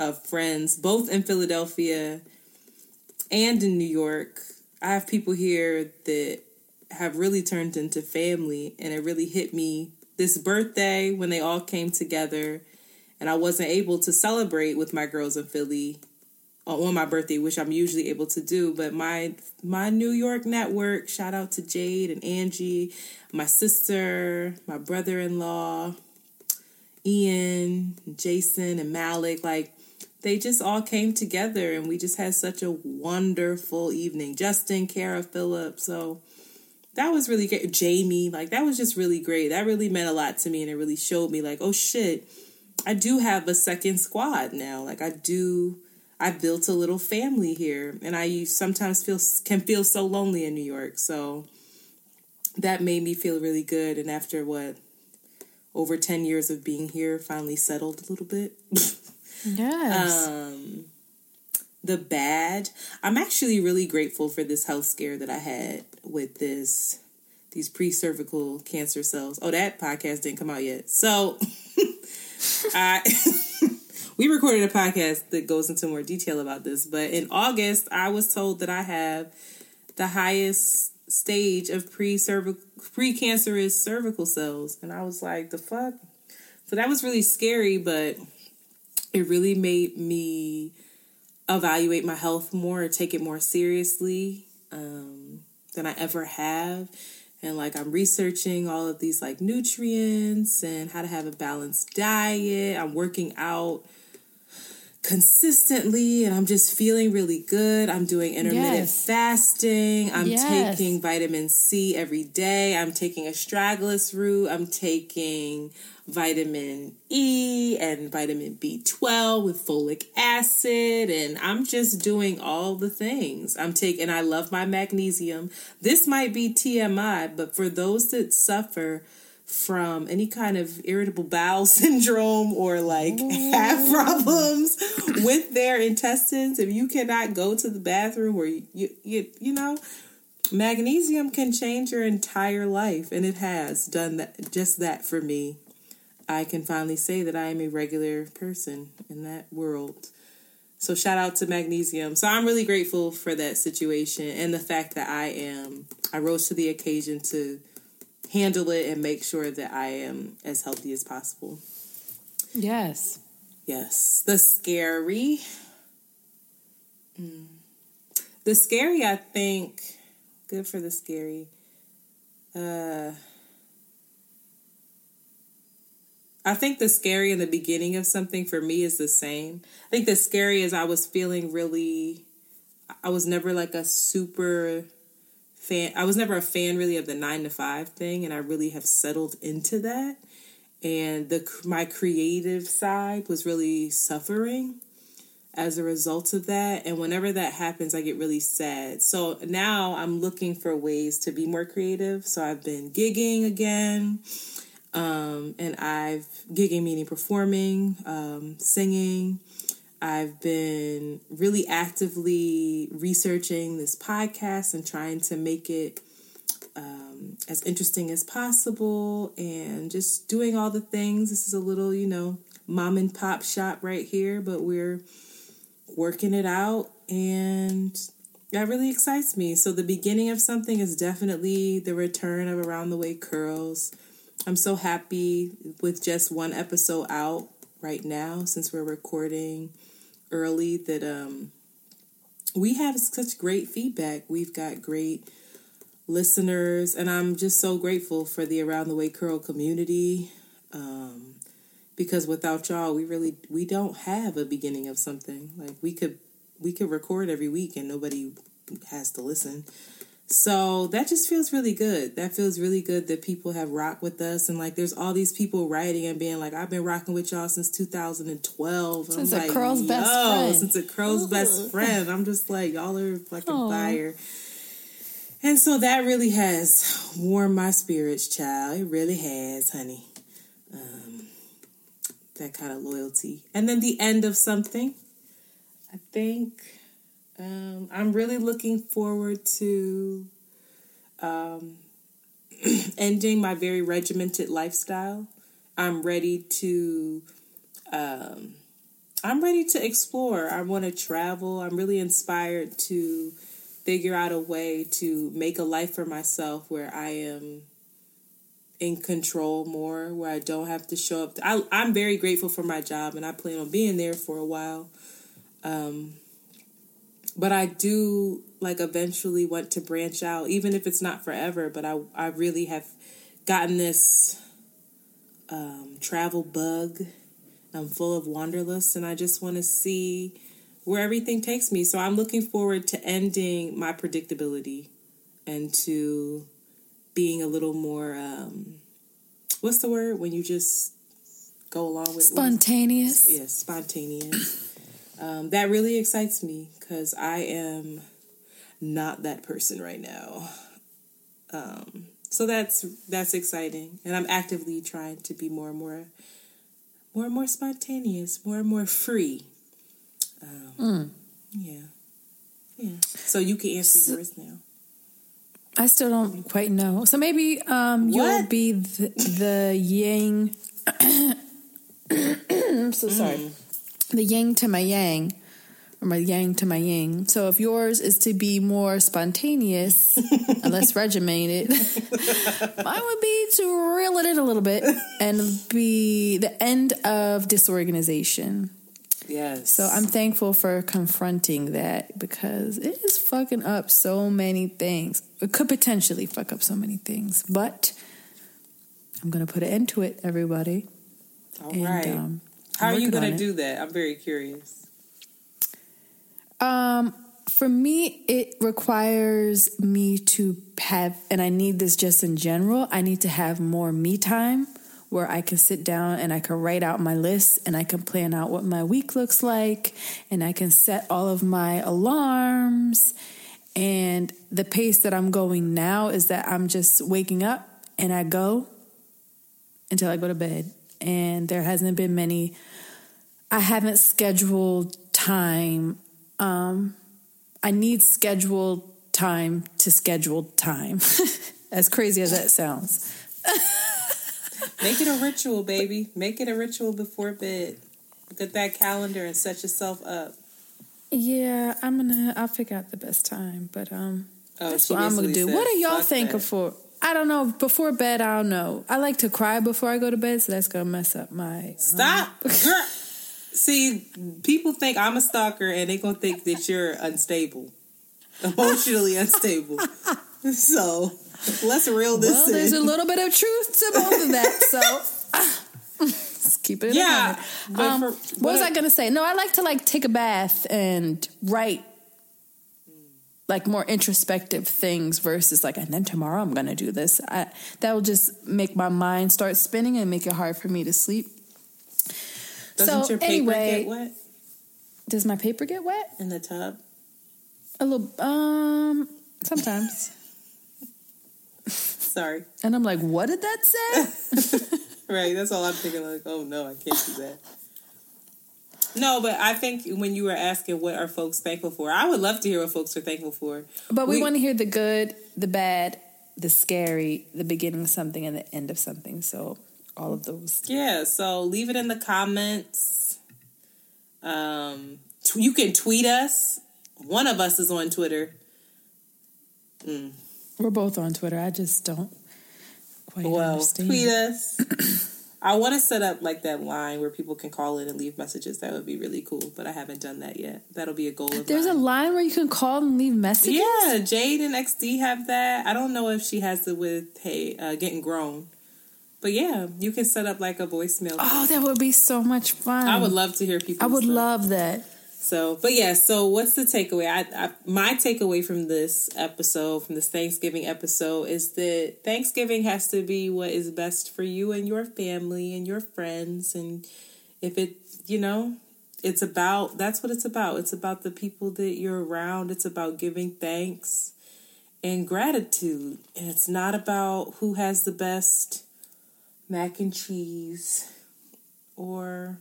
of friends, both in Philadelphia and in New York. I have people here that have really turned into family, and it really hit me this birthday when they all came together, and I wasn't able to celebrate with my girls in Philly on my birthday, which I'm usually able to do, but my my New York network, shout out to Jade and Angie, my sister, my brother-in-law, Ian, Jason, and Malik, like they just all came together and we just had such a wonderful evening. Justin, Kara, Phillip. So that was really great. Jamie, like that was just really great. That really meant a lot to me. And it really showed me like, oh shit, I do have a second squad now. Like I do, I built a little family here, and I sometimes feel can feel so lonely in New York. So that made me feel really good. And after what, over ten years of being here, finally settled a little bit. Yes. Um, the bad, I'm actually really grateful for this health scare that I had with this, these pre-cervical cancer cells. Oh, that podcast didn't come out yet. So I, we recorded a podcast that goes into more detail about this, but in August, I was told that I have the highest stage of pre-cervical precancerous cervical cells, and I was like, the fuck? So that was really scary, but it really made me evaluate my health more or take it more seriously um, than I ever have. And like, I'm researching all of these like nutrients and how to have a balanced diet. I'm working out consistently, and I'm just feeling really good. I'm doing intermittent yes. fasting. I'm yes. taking vitamin C every day. I'm taking astragalus root. I'm taking vitamin E and vitamin B twelve with folic acid, and I'm just doing all the things. I'm taking, and I love my magnesium. This might be T M I, but for those that suffer from any kind of irritable bowel syndrome or like Ooh. have problems with their intestines, if you cannot go to the bathroom or you, you you you know, magnesium can change your entire life, and it has done that, just that for me. I can finally say that I am a regular person in that world. So shout out to magnesium. So I'm really grateful for that situation and the fact that I am I rose to the occasion to handle it and make sure that I am as healthy as possible. Yes. Yes. The scary. Mm. The scary, I think. Good for the scary. Uh, I think the scary in the beginning of something for me is the same. I think the scary is I was feeling really... I was never like a super... Fan, I was never a fan really of the nine to five thing, and I really have settled into that. And the my creative side was really suffering as a result of that. And whenever that happens, I get really sad. So now I'm looking for ways to be more creative. So I've been gigging again, um, and I've gigging meaning performing, um, singing. I've been really actively researching this podcast and trying to make it um, as interesting as possible and just doing all the things. This is a little, you know, mom and pop shop right here, but we're working it out, and that really excites me. So the beginning of something is definitely the return of Around the Way Curls. I'm so happy with just one episode out right now, since we're recording early, that um we have such great feedback. We've got great listeners, and I'm just so grateful for the Around the Way Curl community, um because without y'all, we really we don't have a beginning of something. Like we could we could record every week and nobody has to listen. So that just feels really good. That feels really good that people have rocked with us. And, like, there's all these people writing and being like, I've been rocking with y'all since two thousand twelve. Since I'm a like, Curl's Best Friend. Since a Curl's Ooh. Best Friend. I'm just like, y'all are fucking Aww. Fire. And so that really has warmed my spirits, child. It really has, honey. Um, that kind of loyalty. And then the end of something, I think... Um, I'm really looking forward to um, ending my very regimented lifestyle. I'm ready to, um, I'm ready to explore. I want to travel. I'm really inspired to figure out a way to make a life for myself where I am in control more, where I don't have to show up. I, I'm very grateful for my job, and I plan on being there for a while. Um, But I do, like, eventually want to branch out, even if it's not forever. But I, I really have gotten this um, travel bug I'm full of wanderlust, and I just want to see where everything takes me. So I'm looking forward to ending my predictability and to being a little more, um, what's the word? When you just go along with... Spontaneous. Yes, yeah, spontaneous. Um, that really excites me because I am not that person right now. Um, so that's that's exciting. And I'm actively trying to be more and more, more and more spontaneous, more and more free. Um, mm. Yeah. Yeah. So you can answer so, yours now. I still don't quite know. So maybe um, you'll be the, the yang. I'm so sorry. Mm. The yang to my yang. Or my yang to my yang. So if yours is to be more spontaneous and less regimented, mine would be to reel it in a little bit and be the end of disorganization. Yes. So I'm thankful for confronting that because it is fucking up so many things. It could potentially fuck up so many things, but I'm going to put an end to it, everybody. All and, right. Um, How are you going to do that? I'm very curious. Um, for me, it requires me to have, and I need this just in general, I need to have more me time, where I can sit down and I can write out my list and I can plan out what my week looks like and I can set all of my alarms. And the pace that I'm going now is that I'm just waking up and I go until I go to bed. And there hasn't been many, I haven't scheduled time. Um, I need scheduled time to schedule time. As crazy as that sounds. Make it a ritual, baby. Make it a ritual before bed. Look at that calendar and set yourself up. Yeah, I'm gonna. I'll figure out the best time, but um, oh, that's what I'm gonna do. What are y'all thinking for? I don't know. Before bed, I don't know. I like to cry before I go to bed, so that's gonna mess up my. Stop, um, girl. See, people think I'm a stalker, and they gonna think that you're unstable, emotionally unstable. So. Let's reel this well, in. Well, there's a little bit of truth to both of that, so let's keep it yeah, in um, for, what, what was I going to say? No, I like to, like, take a bath and write, like, more introspective things versus, like, and then tomorrow I'm going to do this. I, that will just make my mind start spinning and make it hard for me to sleep. Doesn't so, your paper anyway, get wet? Does my paper get wet? In the tub? A little, um, sometimes. Sorry. And I'm like, what did that say? Right, that's all I'm thinking, like, oh no, I can't do that. No, but I think when you were asking what are folks thankful for, I would love to hear what folks are thankful for. But we, we want to hear the good, the bad, the scary, the beginning of something and the end of something. So all of those. Yeah, so leave it in the comments. Um, t- you can tweet us. One of us is on Twitter. Mm. We're both on Twitter. I just don't quite well, understand. Well, tweet us. I want to set up like that line where people can call in and leave messages. That would be really cool, but I haven't done that yet. That'll be a goal of There's mine. A line where you can call and leave messages? Yeah, Jade and X D have that. I don't know if she has it with hey, uh, Getting Grown. But yeah, you can set up like a voicemail. Oh, that would be so much fun. I would love to hear people. I would stuff. love that. So, but yeah, so what's the takeaway? I, I, my takeaway from this episode, from this Thanksgiving episode, is that Thanksgiving has to be what is best for you and your family and your friends. And if it, you know, it's about, that's what it's about. It's about the people that you're around. It's about giving thanks and gratitude. And it's not about who has the best mac and cheese or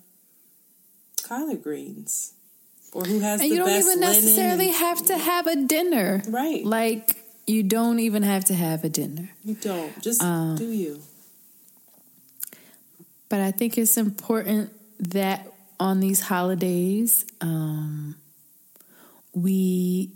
collard greens. Or who has and the you don't best even necessarily and, have to have a dinner. Right. Like, you don't even have to have a dinner. You don't. Just um, do you. But I think it's important that on these holidays, um, we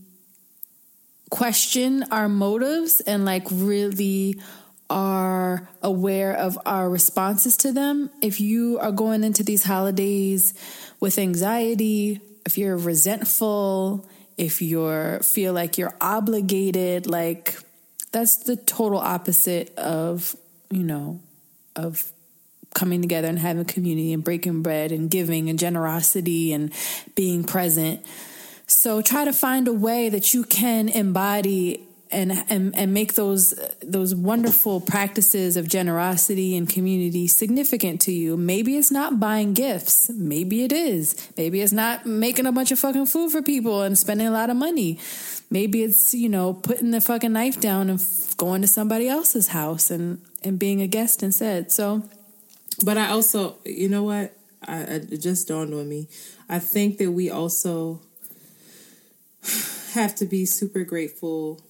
question our motives and, like, really are aware of our responses to them. If you are going into these holidays with anxiety, if you're resentful, if you're feel like you're obligated, like that's the total opposite of, you know, of coming together and having community and breaking bread and giving and generosity and being present. So try to find a way that you can embody and and, and make those those wonderful practices of generosity and community significant to you. Maybe it's not buying gifts. Maybe it is. Maybe it's not making a bunch of fucking food for people and spending a lot of money. Maybe it's, you know, putting the fucking knife down and going to somebody else's house and, and being a guest instead. So, but I also, you know what? I, it just dawned on me. I think that we also have to be super grateful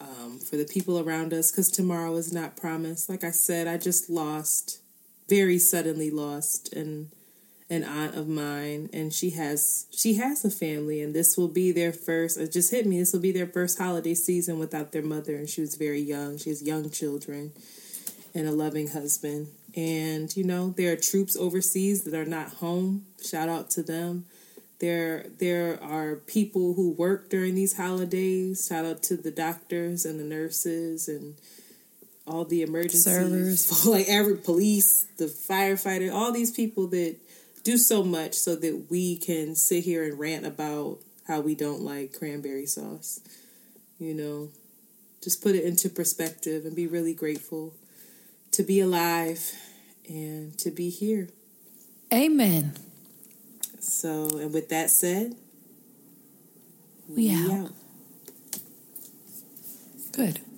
um, for the people around us, because tomorrow is not promised. Like I said, I just lost, very suddenly lost an an aunt of mine, and she has she has a family, and this will be their first. It just hit me. This will be their first holiday season without their mother, and she was very young. She has young children and a loving husband, and you know there are troops overseas that are not home. Shout out to them. There, there are people who work during these holidays. Shout out to the doctors and the nurses and all the emergency servers, like every police, the firefighter, all these people that do so much so that we can sit here and rant about how we don't like cranberry sauce. You know, just put it into perspective and be really grateful to be alive and to be here. Amen. So, and with that said, we, we out. out. Good.